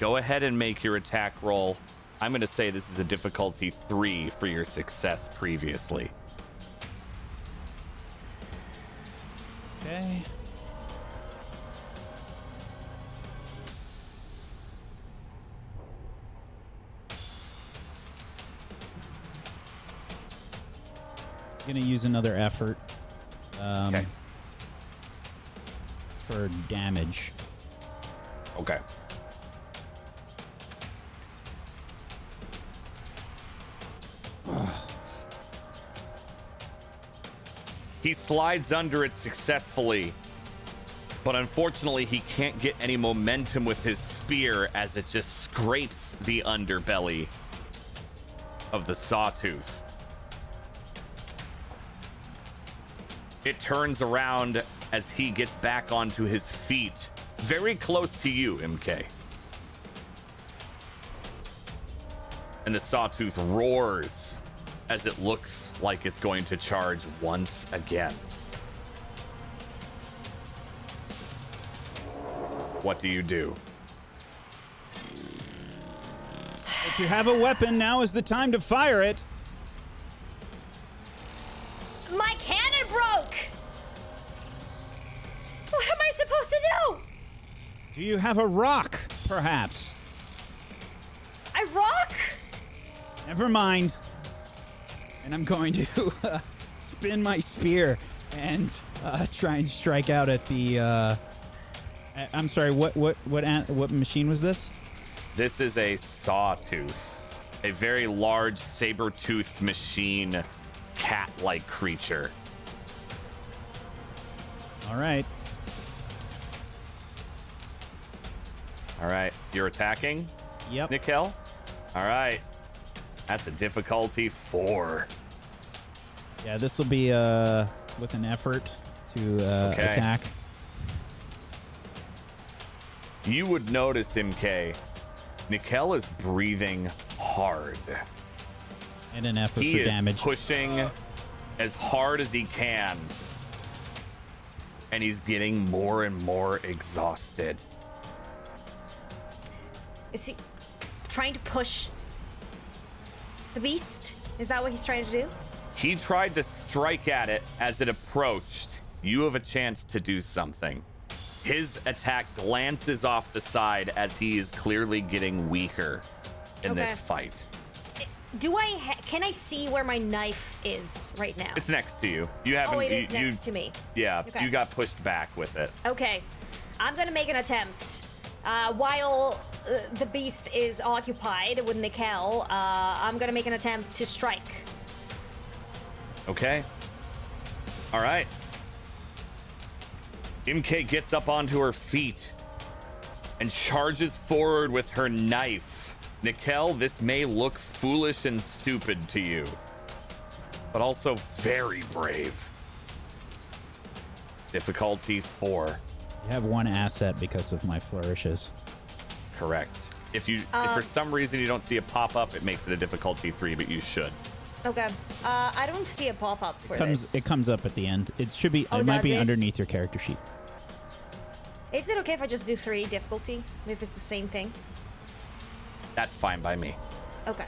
Go ahead and make your attack roll. I'm going to say this is a difficulty three for your success previously. Okay. I'm going to use another effort um, okay. for damage. Okay. He slides under it successfully, but unfortunately he can't get any momentum with his spear as it just scrapes the underbelly of the Sawtooth. It turns around as he gets back onto his feet, very close to you, M K. And the Sawtooth roars as it looks like it's going to charge once again. What do you do? If you have a weapon, now is the time to fire it. My cannon broke! What am I supposed to do? Do you have a rock, perhaps? A rock? Never mind. And I'm going to uh, spin my spear and uh, try and strike out at the. Uh, I'm sorry. What what what what machine was this? This is a Sawtooth, a very large saber-toothed machine, cat-like creature. All right. All right. You're attacking. Yep. Nikkel. All right. That's a difficulty four. Yeah, this will be uh, with an effort to uh, okay. attack. You would notice, M K, Nikkel is breathing hard. And an effort he for damage. He is pushing as hard as he can. And he's getting more and more exhausted. Is he trying to push the beast? Is that what he's trying to do? He tried to strike at it as it approached. You have a chance to do something. His attack glances off the side as he is clearly getting weaker in okay. this fight. Do I? Ha- can I see where my knife is right now? It's next to you. You haven't. Oh, it is you, next you, to me. Yeah, okay. You got pushed back with it. Okay, I'm gonna make an attempt. Uh, while uh, the beast is occupied with Nikkel, uh, I'm gonna make an attempt to strike. Okay. All right. M K gets up onto her feet and charges forward with her knife. Nikkel, this may look foolish and stupid to you, but also very brave. Difficulty four. You have one asset because of my flourishes. Correct. If you, um, if for some reason you don't see a pop-up, it makes it a difficulty three, but you should. Okay. Uh, I don't see a pop-up for it comes, this. It comes up at the end. It should be. Oh, it might be it? underneath your character sheet. Is it okay if I just do three difficulty? If it's the same thing? That's fine by me. Okay.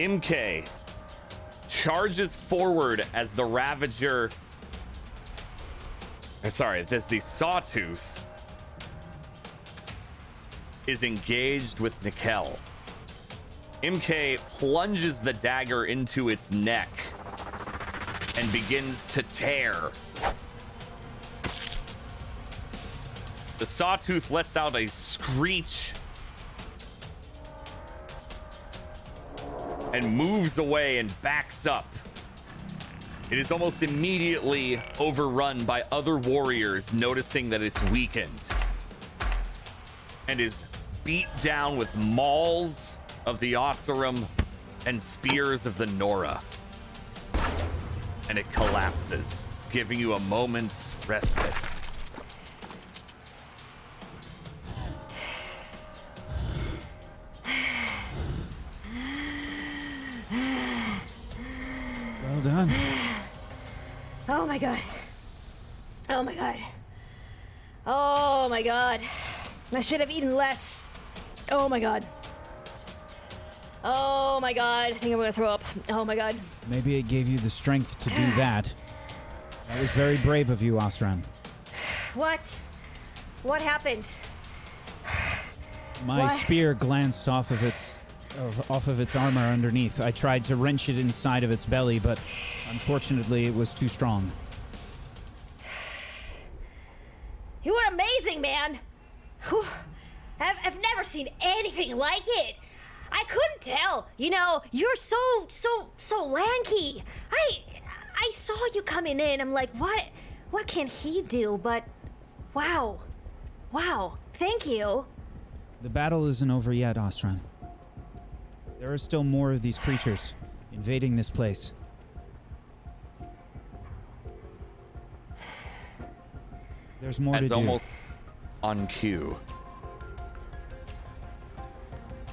M K charges forward as the Ravager... Sorry, this the Sawtooth is engaged with Nikkel. M K plunges the dagger into its neck and begins to tear. The Sawtooth lets out a screech and moves away and backs up. It is almost immediately overrun by other warriors, noticing that it's weakened, and is beat down with mauls of the Oseram and spears of the Nora. And it collapses, giving you a moment's respite. Well done. Oh my god. Oh my god. Oh my god. I should have eaten less. Oh my god. Oh my god. I think I'm gonna throw up. Oh my god. Maybe it gave you the strength to do that. That was very brave of you, Oseram. What? What happened? My what? spear glanced off of its Of, off of its armor underneath. I tried to wrench it inside of its belly, but unfortunately it was too strong. You are amazing, man! Whew. I've, I've never seen anything like it! I couldn't tell! You know, you're so, so, so lanky! I, I saw you coming in, I'm like, what, what can he do? But, wow, wow, thank you. The battle isn't over yet, Oseram. There are still more of these creatures invading this place. There's more As to do. As almost on cue,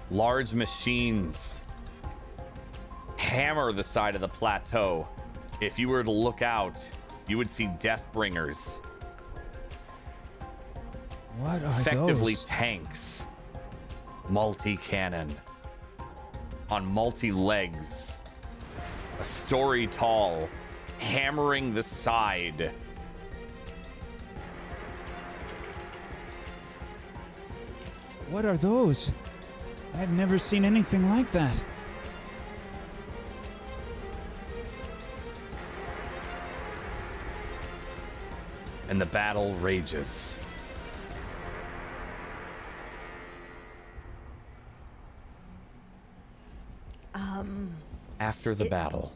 large machines hammer the side of the plateau. If you were to look out, you would see Deathbringers. What are Effectively those? Tanks, multi-cannon. On multi-legs, a story tall, hammering the side. What are those? I've never seen anything like that. And the battle rages. Um, After the it, battle.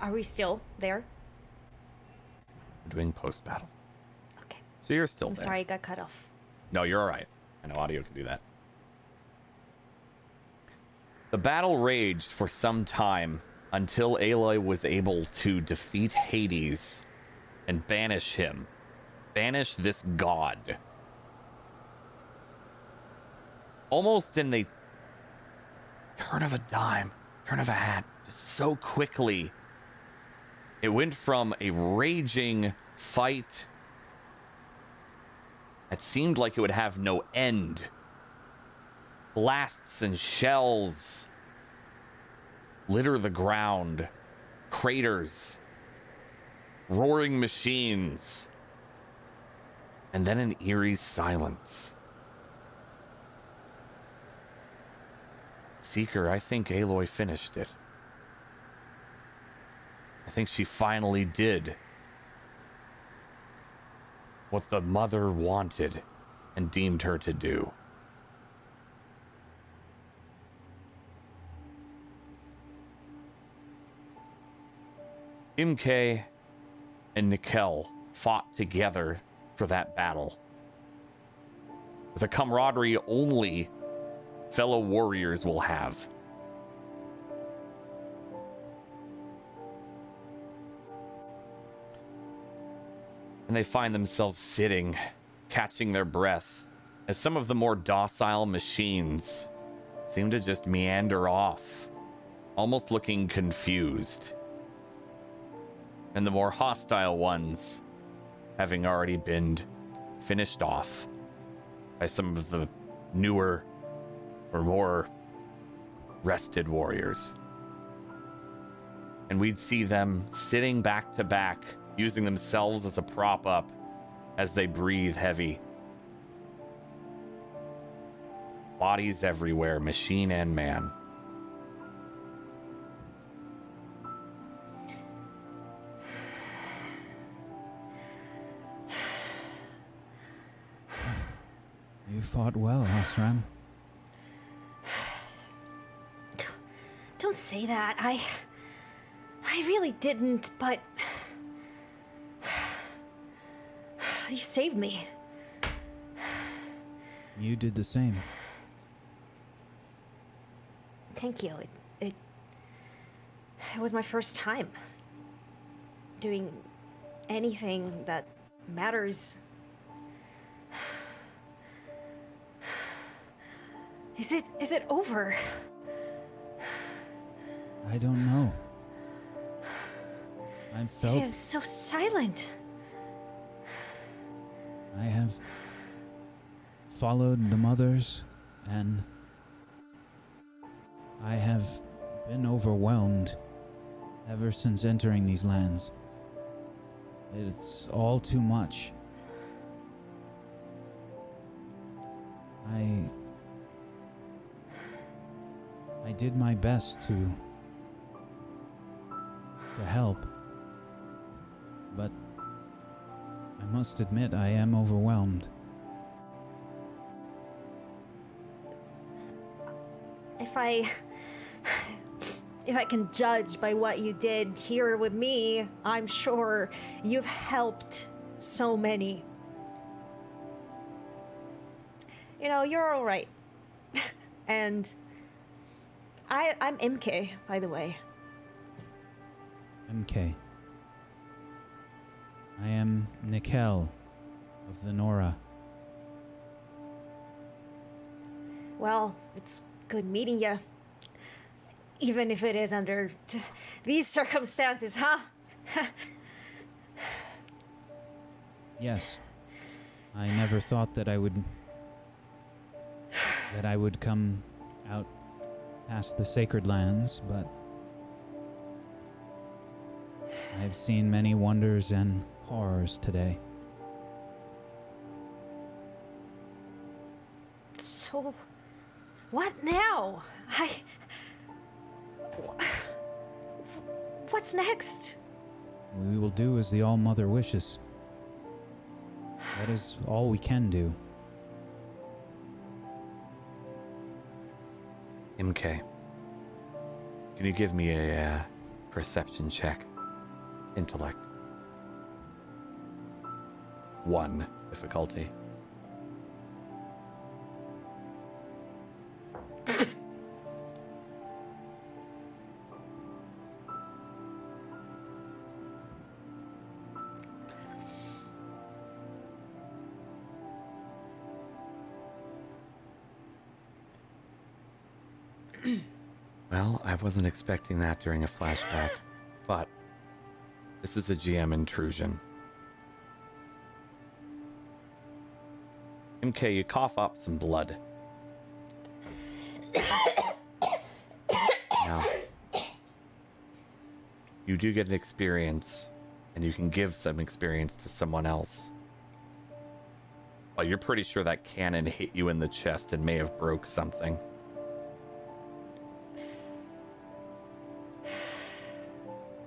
Are we still there? We're doing post-battle. Okay. So you're still I'm there. Sorry, I got cut off. No, you're all right. I know audio can do that. The battle raged for some time until Aloy was able to defeat Hades and banish him. Banish this god. Almost in the turn of a dime, turn of a hat, just so quickly, it went from a raging fight that seemed like it would have no end. Blasts and shells litter the ground, craters, roaring machines, and then an eerie silence. Seeker, I think Aloy finished it. I think she finally did what the mother wanted and deemed her to do. M K and Nikkel fought together for that battle with a camaraderie only fellow warriors will have. and they find themselves sitting, catching their breath, as some of the more docile machines seem to just meander off, almost looking confused. And the more hostile ones, having already been finished off by some of the newer or more rested warriors. And we'd see them sitting back to back, using themselves as a prop up as they breathe heavy. Bodies everywhere, machine and man. You fought well, Oseram. Don't say that. I... I really didn't, but... You saved me. You did the same. Thank you. It, it, it was my first time doing anything that matters. Is it, is it over? I don't know. I felt... It is so silent. I have followed the mothers, and I have been overwhelmed ever since entering these lands. It's all too much. I... I did my best to... to help. But I must admit, I am overwhelmed. If I... If I can judge by what you did here with me, I'm sure you've helped so many. You know, you're all right. And I, I'm M K, by the way. M K. I am Nikkel of the Nora. Well, it's good meeting you. Even if it is under t- these circumstances, huh? Yes. I never thought that I would... that I would come out past the sacred lands, but... I've seen many wonders and... horrors today. So, what now? I... What's next? We will do as the All-Mother wishes. That is all we can do. M K, can you give me a uh, perception check? Intellect. One difficulty. Well, I wasn't expecting that during a flashback, but this is a G M intrusion. M K, you cough up some blood. Now, you do get an experience, and you can give some experience to someone else. Well, you're pretty sure that cannon hit you in the chest and may have broke something.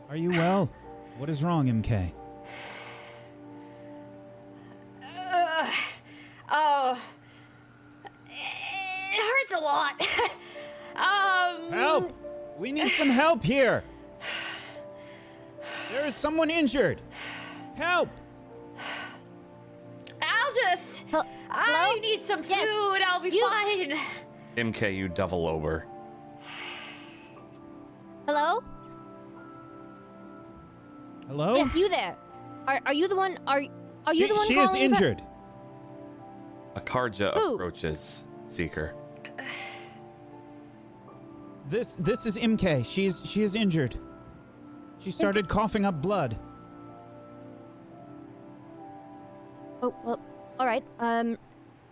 Are you well? What is wrong, M K? We need some help here. There is someone injured. Help! I'll just... Hello? I need some food. Yes. I'll be you... fine. M K, you double over. Hello? Hello? Yes, you there. Are are you the one... Are Are you she, the one she is injured. A Carja Ooh. approaches Seeker. This this is M K. She's she is injured. She started M K. coughing up blood. Oh well, all right. Um.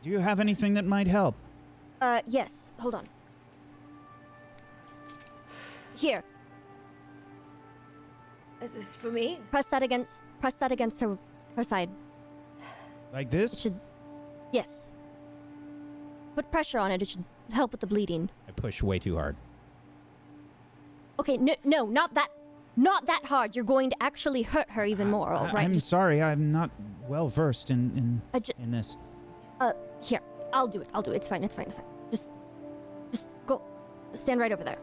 Do you have anything that might help? Uh, yes. Hold on. Here. Is this for me? Press that against. Press that against her her side. Like this? It should. Yes. Put pressure on it. It should help with the bleeding. I push way too hard. Okay. No, no, not that. Not that hard. You're going to actually hurt her even more, all right? I, I'm sorry. I'm not well versed in in, I ju- in this. Uh, here. I'll do it. I'll do it. It's fine. It's fine. It's fine. Just, just go. Stand right over there.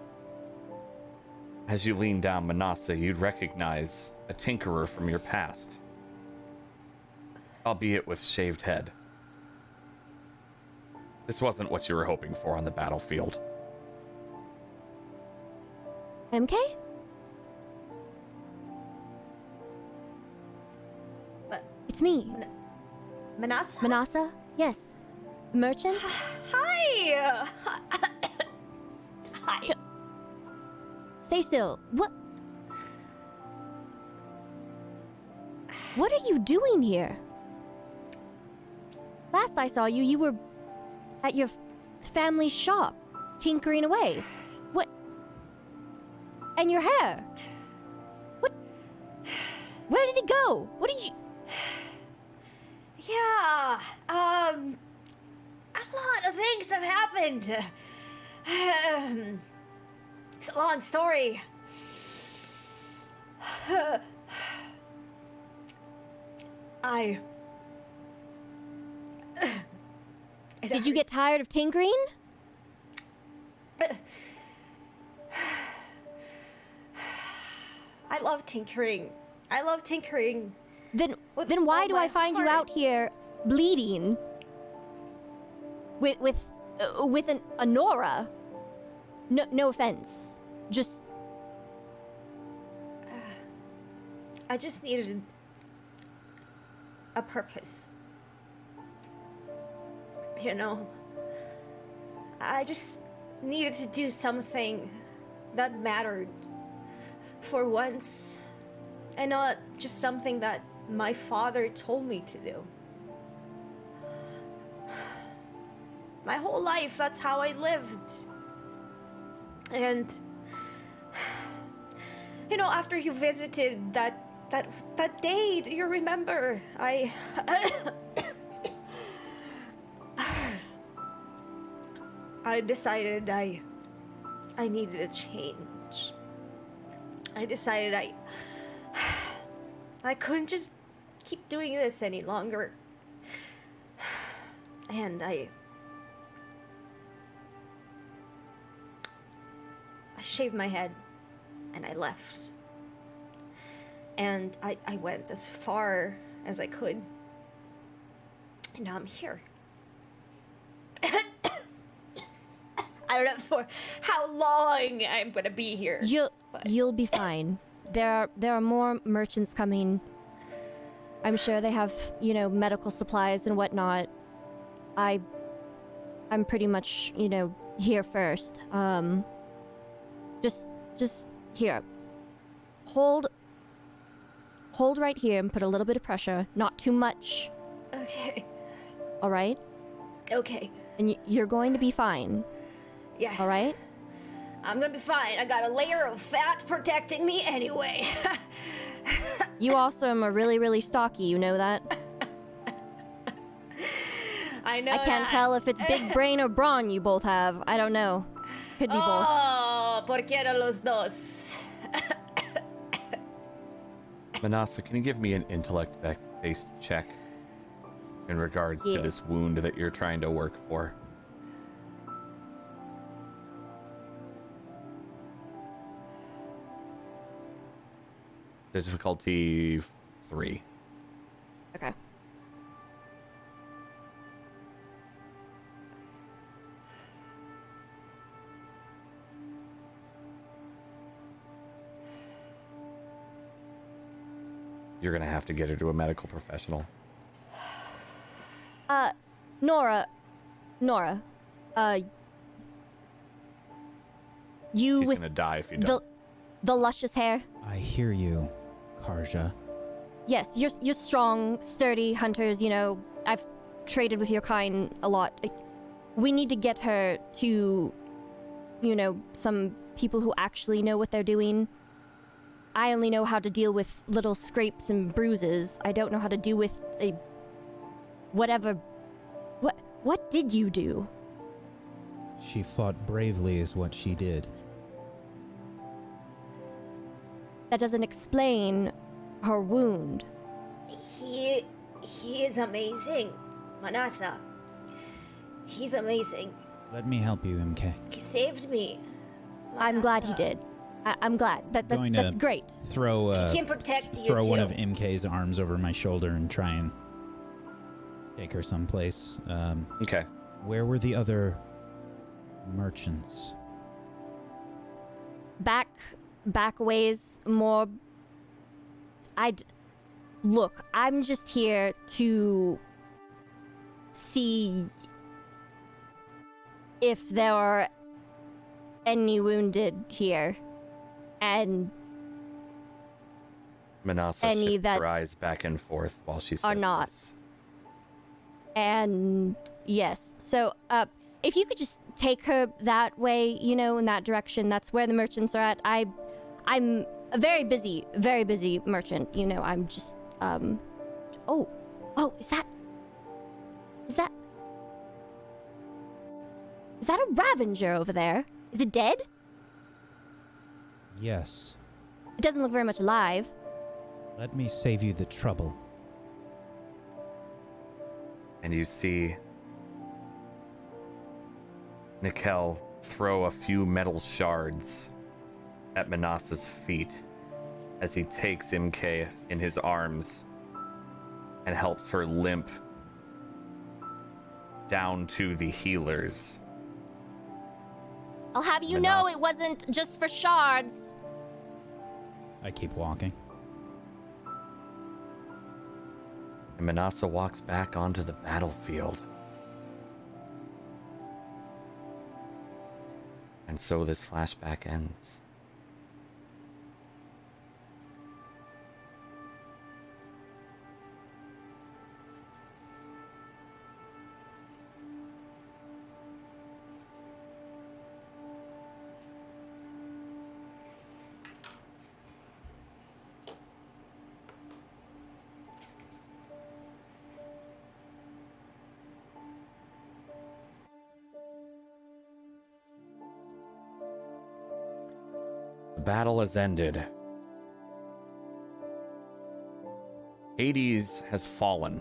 As you lean down, Manasa, you'd recognize a tinkerer from your past, albeit with shaved head. This wasn't what you were hoping for on the battlefield. M K? But it's me. Man- Manasa? Manasa? Yes. Merchant? Hi! Hi. Stay still. What? What are you doing here? Last I saw you, you were at your family's shop, tinkering away. What? And your hair. What? Where did it go? What did you... Yeah, um... a lot of things have happened. Um, it's a long story. I... It Did hurts. You get tired of tinkering? I love tinkering. I love tinkering. Then, then why do I find heart. you out here bleeding with with uh, with an a Nora? No, no offense. Just uh, I just needed a purpose. You know, I just needed to do something that mattered for once, and not just something that my father told me to do. My whole life, that's how I lived. And, you know, after you visited that that that day, do you remember? I... I decided I I needed a change. I decided I I couldn't just keep doing this any longer. And I I shaved my head and I left. And I, I went as far as I could. And now I'm here. I don't know for how long I'm gonna be here. You'll but. you'll be fine. There are there are more merchants coming. I'm sure they have, you know, medical supplies and whatnot. I I'm pretty much, you know, here first. Um just just here. Hold hold right here and put a little bit of pressure. Not too much. Okay. All right? Okay. And y- you're going to be fine. Yes. All right? I'm gonna be fine. I got a layer of fat protecting me anyway. You also am a really, really stocky, you know that? I know I can't that. tell if it's big brain or brawn you both have. I don't know. Could be oh, both. Oh, porque eran los dos. Manasa, can you give me an intellect-based check in regards yeah. to this wound that you're trying to work for? Difficulty three. Okay. You're gonna have to get her to a medical professional. Uh, Nora, Nora, uh, you She's with gonna die if you don't. The, the luscious hair. I hear you, Carja. Yes, you're you're strong, sturdy hunters. You know, I've traded with your kind a lot. We need to get her to, you know, some people who actually know what they're doing. I only know how to deal with little scrapes and bruises. I don't know how to deal with a whatever. What what did you do? She fought bravely is what she did. That doesn't explain her wound. He he is amazing, Manasa. He's amazing. Let me help you, M K. He saved me. Manasa. I'm glad he did. I, I'm glad. That, that's, that's great. Throw uh, he can protect you throw too. One of M K's arms over my shoulder and try and take her someplace. Um, okay. Where were the other merchants? Back, back ways more. I'd look. I'm just here to see if there are any wounded here, and Manasa shifts her eyes back and forth while she says are not. This. And yes, so uh, if you could just take her that way, you know, in that direction, that's where the merchants are at. I, I'm a very busy, very busy merchant. You know, I'm just, um, oh, oh, is that, is that, is that a Ravager over there? Is it dead? Yes. It doesn't look very much alive. Let me save you the trouble. And you see Nikkel throw a few metal shards at Manasa's feet as he takes M K in his arms and helps her limp down to the healers. I'll have you Manasa. Know it wasn't just for shards. I keep walking. And Manasa walks back onto the battlefield. And so this flashback ends. Battle has ended. Hades has fallen.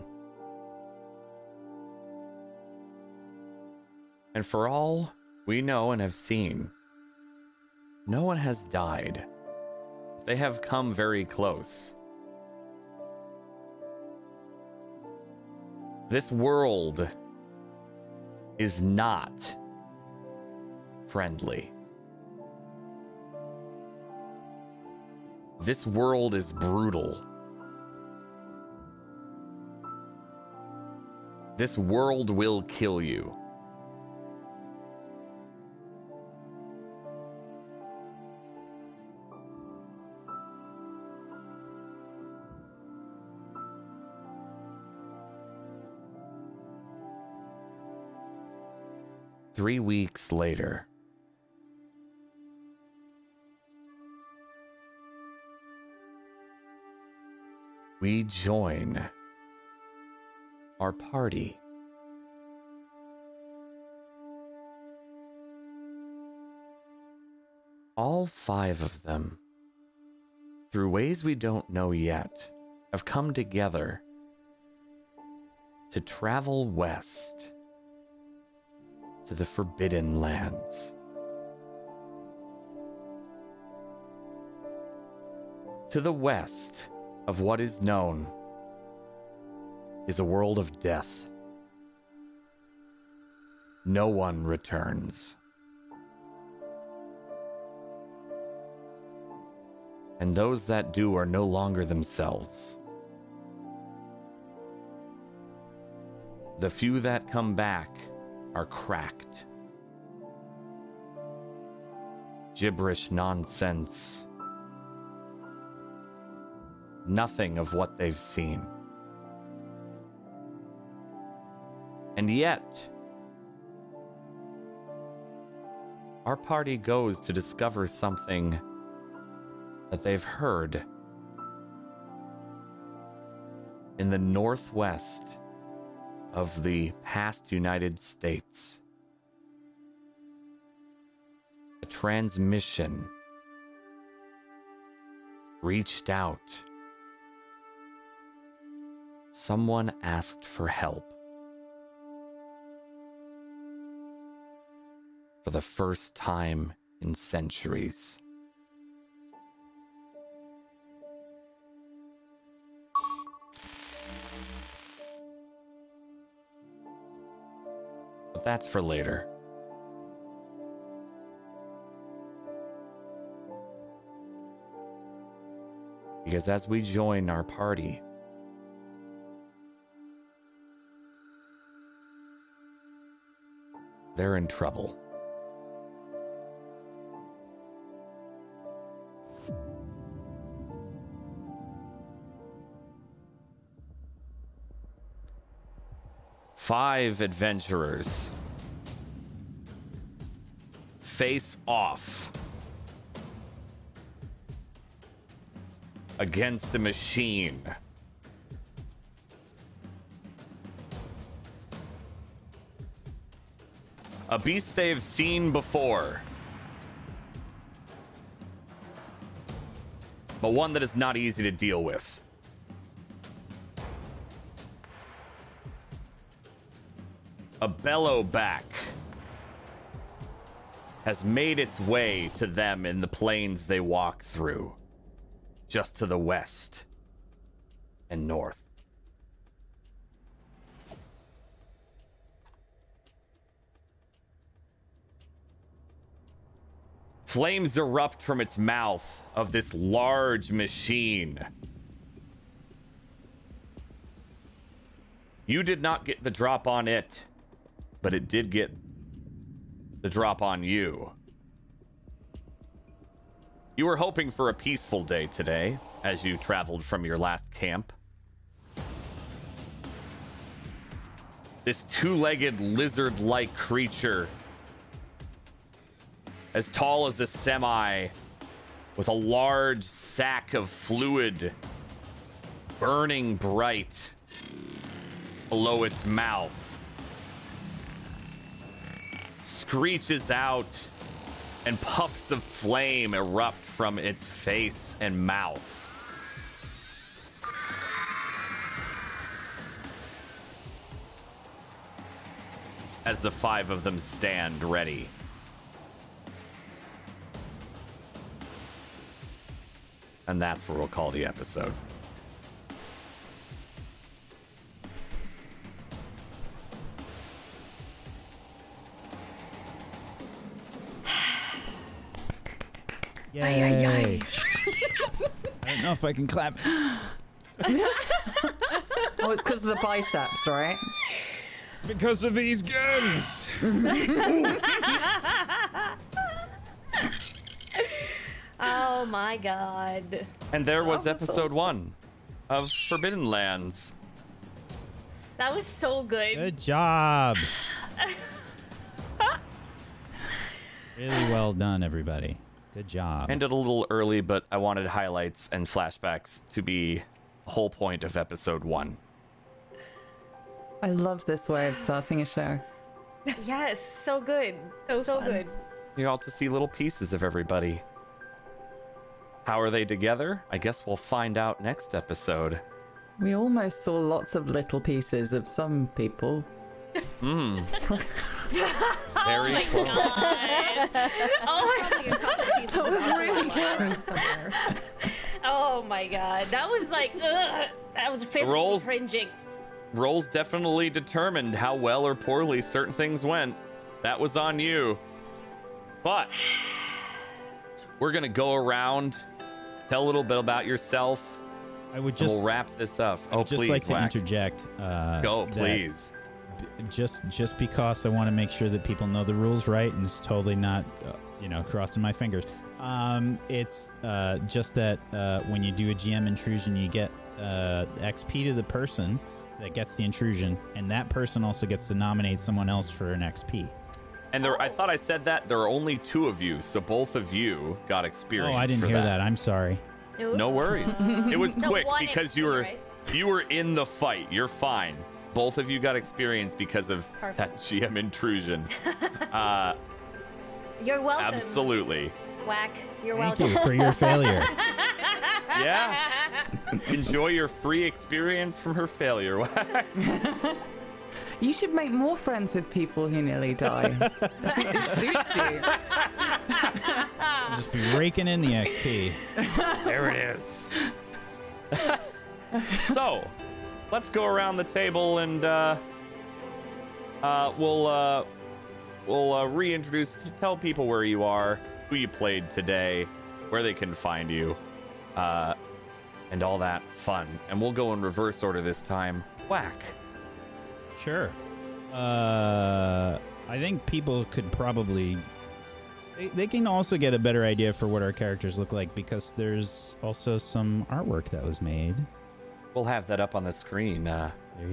And for all we know and have seen, no one has died. They have come very close. This world is not friendly. This world is brutal. This world will kill you. Three weeks later. We join our party. All five of them, through ways we don't know yet, have come together to travel west to the Forbidden Lands, to the west of what is known is a world of death. No one returns. And those that do are no longer themselves. The few that come back are cracked. Gibberish nonsense. Nothing of what they've seen. And yet, our party goes to discover something that they've heard in the northwest of the past United States. A transmission reached out. Someone asked for help. For the first time in centuries. But that's for later. Because as we join our party, they're in trouble. Five adventurers face off against a machine. A beast they've seen before, but one that is not easy to deal with. A Bellowback has made its way to them in the plains they walk through, just to the west and north. Flames erupt from its mouth of this large machine. You did not get the drop on it, but it did get the drop on you. You were hoping for a peaceful day today as you traveled from your last camp. This two-legged lizard-like creature, as tall as a semi, with a large sack of fluid burning bright below its mouth, screeches out, and puffs of flame erupt from its face and mouth. As the five of them stand ready. And that's where we'll call the episode. Yay. Aye, aye, aye. I don't know if I can clap. Oh, it's because of the biceps, right? Because of these guns. Oh my god. And there was, was episode awesome. one of Forbidden Lands. That was so good. Good job. Really well done, everybody. Good job. Ended a little early, but I wanted highlights and flashbacks to be the whole point of episode one. I love this way of starting a show. Yes, so good. So, so good. You all to see little pieces of everybody. How are they together? I guess we'll find out next episode. We almost saw lots of little pieces of some people. Hmm. Very oh close. God. Oh my god. That was really close. Oh my god. That was like, ugh. That was physically cringing. Rolls definitely determined how well or poorly certain things went. That was on you. But we're going to go around, tell a little bit about yourself. I would just, we'll wrap this up. I would oh, just please, like to Whack. interject. Uh, go, please. just just because I want to make sure that people know the rules right, and it's totally not, uh, you know, crossing my fingers. Um, it's uh, just that uh, when you do a G M intrusion, you get uh, X P to the person that gets the intrusion, and that person also gets to nominate someone else for an X P. And there, I thought I said that there are only two of you, so both of you got experience. Oh, I didn't for hear that. that. I'm sorry. Oops. No worries. It was so quick because X P, you were right? you were in the fight. You're fine. Both of you got experience because of Perfect. that G M intrusion. Uh, you're welcome. Absolutely. Whack. You're welcome. Thank you for your failure. Yeah. Enjoy your free experience from her failure. Whack. You should make more friends with people who nearly die. It suits you. Just be raking in the X P. There it is. So, let's go around the table and uh, uh, we'll uh, we'll uh, reintroduce, tell people where you are, who you played today, where they can find you, uh, and all that fun. And we'll go in reverse order this time. Whack. Sure. Uh, I think people could probably... They, they can also get a better idea for what our characters look like because there's also some artwork that was made. We'll have that up on the screen uh,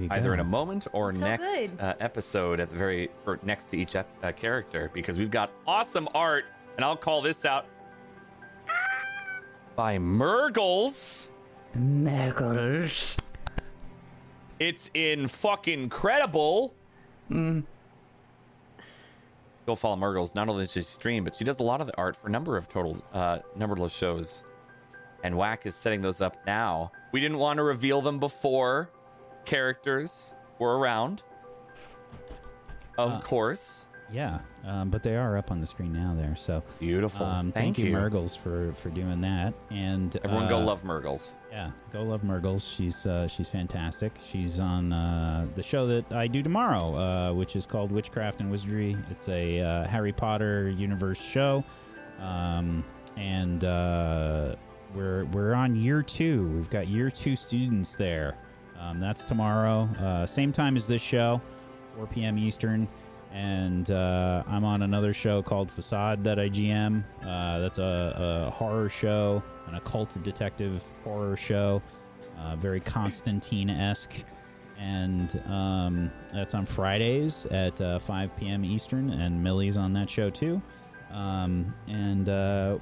either go. in a moment or That's next uh, episode at the very or next to each ep- uh, character because we've got awesome art, and I'll call this out, by Murgles. Murgles. It's in fucking incredible. Mm. Go follow Murgles. Not only does she stream, but she does a lot of the art for a number of total, uh, numberless shows. And Whack is setting those up now. We didn't want to reveal them before characters were around. Of uh, course. Yeah, um, but they are up on the screen now there. So beautiful. Um, thank, thank you, Murgles, for, for doing that. And everyone, uh, go love Murgles. Yeah, go love Murgles. She's uh, she's fantastic. She's on uh, the show that I do tomorrow, uh, which is called Witchcraft and Wizardry. It's a uh, Harry Potter universe show, um, and uh, we're we're on year two. We've got year two students there. Um, that's tomorrow, uh, same time as this show, four p.m. Eastern. And uh, I'm on another show called Facade that I G M. Uh, that's a, a horror show, an occult detective horror show, uh, very Constantine-esque. And um, that's on Fridays at uh, five p.m. Eastern, and Millie's on that show too. Um, and uh,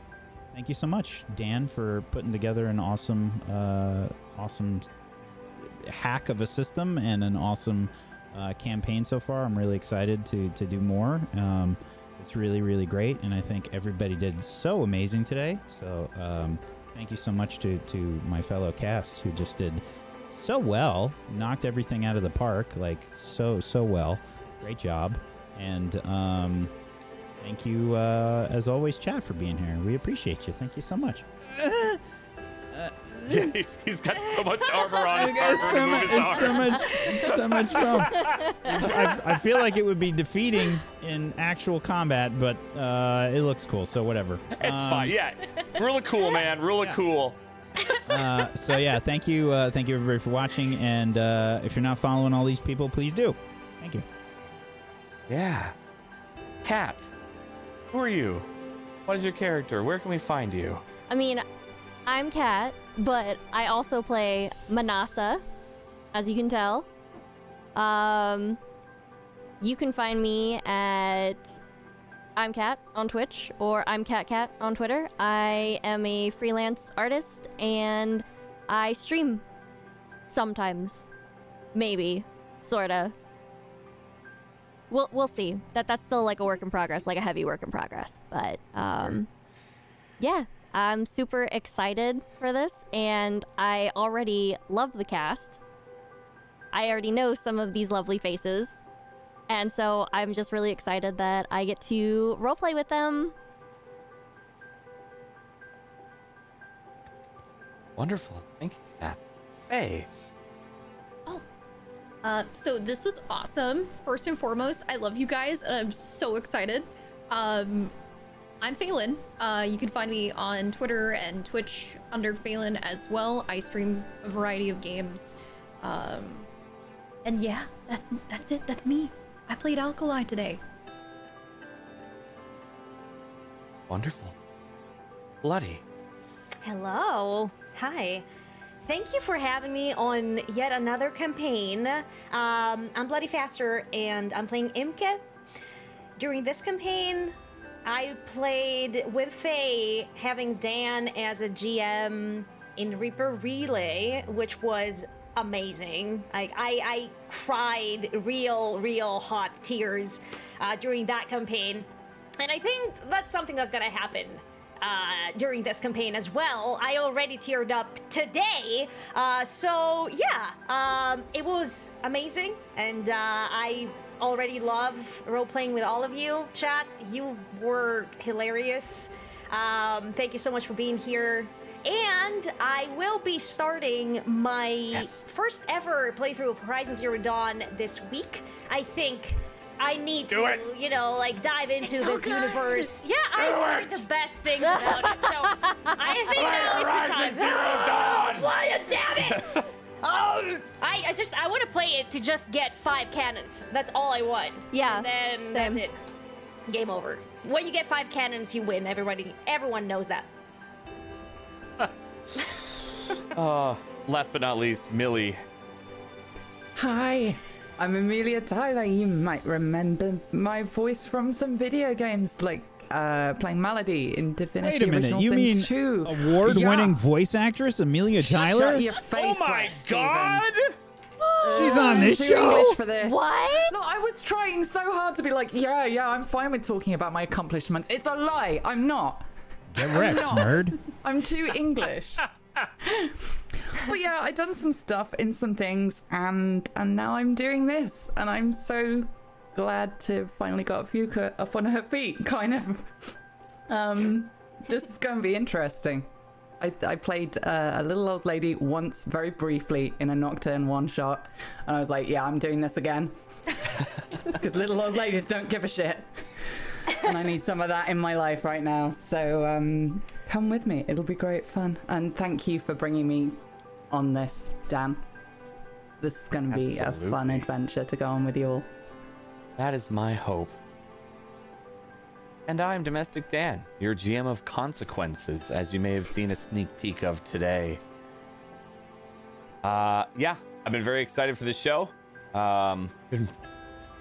thank you so much, Dan, for putting together an awesome, uh, awesome hack of a system and an awesome... Uh, campaign so far. I'm really excited to to do more. Um, it's really, really great, and I think everybody did so amazing today. So um, thank you so much to, to my fellow cast who just did so well, knocked everything out of the park, like so, so well. Great job. And um, thank you, uh, as always, Chad, for being here. We appreciate you. Thank you so much. Yeah, he's, he's got so much armor on. It's, got so, much, it's so much, so much fun. I, I feel like it would be defeating in actual combat, but uh, it looks cool, so whatever. It's um, fine. Yeah, rule of cool, man. Rule of yeah. cool. Uh, so yeah, thank you, uh, thank you everybody for watching, and uh, if you're not following all these people, please do. Thank you. Yeah, Kat, who are you? What is your character? Where can we find you? I mean, I'm Kat. But I also play Manasa, as you can tell. Um, you can find me at I'm Kat on Twitch, or I'm Kat Kat on Twitter. I am a freelance artist, and I stream sometimes, maybe, sorta. We'll we'll see. That that's still like a work in progress, like a heavy work in progress. But um, yeah. I'm super excited for this, and I already love the cast. I already know some of these lovely faces, and so I'm just really excited that I get to roleplay with them. Wonderful. Thank you for that. Hey. Oh. Uh, so this was awesome. First and foremost, I love you guys, and I'm so excited. Um... I'm Phelan. Uh, you can find me on Twitter and Twitch under Phelan as well. I stream a variety of games. Um, and yeah, That's that's it. That's me. I played Alkali today. Wonderful. Bloody. Hello. Hi. Thank you for having me on yet another campaign. Um, I'm Bloody Faster, and I'm playing M K. During this campaign, I played with Faye, having Dan as a G M in Reaper Relay, which was amazing. Like I, I cried real, real hot tears uh, during that campaign, and I think that's something that's gonna happen uh, during this campaign as well. I already teared up today, uh, so yeah, um, it was amazing, and uh, I already love role-playing with all of you. Chat, you were hilarious. Um, thank you so much for being here. And I will be starting my yes. first ever playthrough of Horizon Zero Dawn this week. I think I need Do to, it. you know, like dive into it's this so universe. Yeah, Do I've it. heard the best things about it. So I think Play now Horizon it's the time. Zero Dawn! Play it, damn it! Um, I, I just I want to play it to just get five cannons. That's all I want. Yeah. And then same. that's it. Game over. When you get five cannons, you win. Everybody, everyone knows that. uh, last but not least, Millie. Hi, I'm Amelia Tyler. You might remember my voice from some video games, like uh, playing Malady in Divinity. Wait a minute, Original you Sin mean two. Award-winning yeah. voice actress Amelia Tyler? Shut your face, oh my Stephen. God! She's on this show. English for this. What? No, I was trying so hard to be like, yeah, yeah, I'm fine with talking about my accomplishments. It's a lie. I'm not. Get wrecked, I'm nerd. I'm too English. But yeah, I done some stuff in some things, and and now I'm doing this, and I'm so glad to finally got Fuka up on her feet, kind of. Um, this is going to be interesting. I, I played uh, a little old lady once, very briefly, in a Nocturne one shot, and I was like, yeah, I'm doing this again, because little old ladies don't give a shit. And I need some of that in my life right now. So um, come with me. It'll be great fun. And thank you for bringing me on this, Dan. This is going to be a fun adventure to go on with you all. That is my hope. And I'm Domestic Dan, your G M of Consequences, as you may have seen a sneak peek of today. Uh, yeah, I've been very excited for this show. Um, been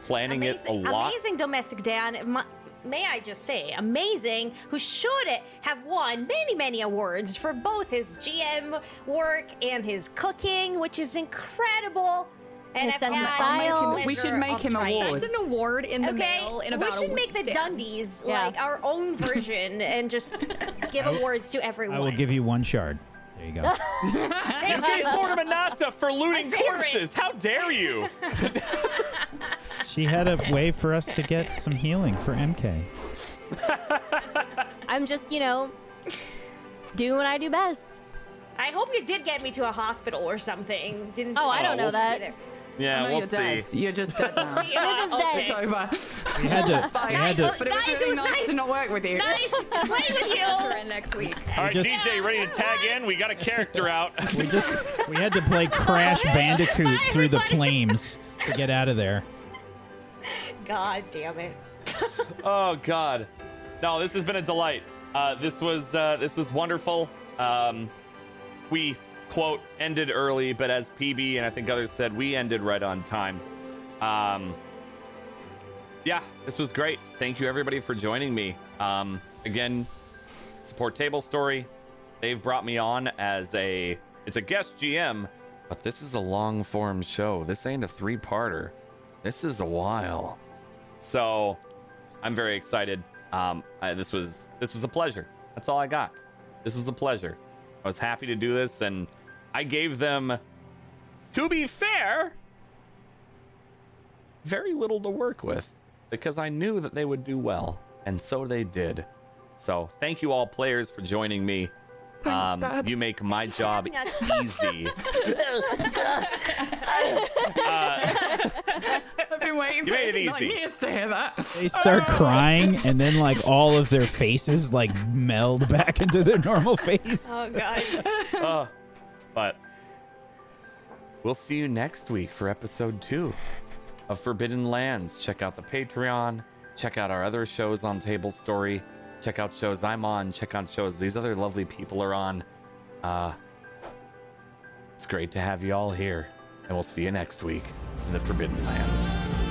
planning amazing, it a lot. Amazing Domestic Dan. My- May I just say, amazing, who should have won many, many awards for both his G M work and his cooking, which is incredible. And I've had we should make him awards. An award in the okay. mail in about we should a make week, the Dundies yeah. like our own version and just give awards to everyone. I will give you one shard. There you go. Thank you, Lord Manasa, for looting corpses. How dare you? She had a way for us to get some healing for M K. I'm just, you know, doing what I do best. I hope you did get me to a hospital or something. Didn't? Oh, I don't know that. Either. Yeah, we'll you're see. Dead. You're just dead now. You're just dead. It's over. We had to. Bye. We had to. But it was really it was nice, nice to not work with you. Nice to play with you. We're in next week. All right, just, D J, ready to tag in? We got a character out. we just we had to play Crash Bandicoot Bye, through the flames to get out of there. God damn it. Oh God. No, this has been a delight. Uh, this was uh, this was wonderful. Um, we. Quote ended early, but as P B and I think others said, we ended right on time. Um, yeah, this was great. Thank you everybody for joining me. Um, again, support Table Story. They've brought me on as a it's a guest G M, but this is a long form show. This ain't a three parter. This is a while. So I'm very excited. Um, I, this was this was a pleasure. That's all I got. This was a pleasure. I was happy to do this, and I gave them, to be fair, very little to work with because I knew that they would do well, and so they did. So thank you all players for joining me. Um, you make my job easy. uh, I've been waiting for nine years to hear that. They start crying, and then like all of their faces like meld back into their normal face. Oh God! uh, but we'll see you next week for episode two. of Forbidden Lands. Check out the Patreon. Check out our other shows on Table Story. Check out shows I'm on. Check out shows these other lovely people are on. Uh, it's great to have you all here. And we'll see you next week in the Forbidden Lands.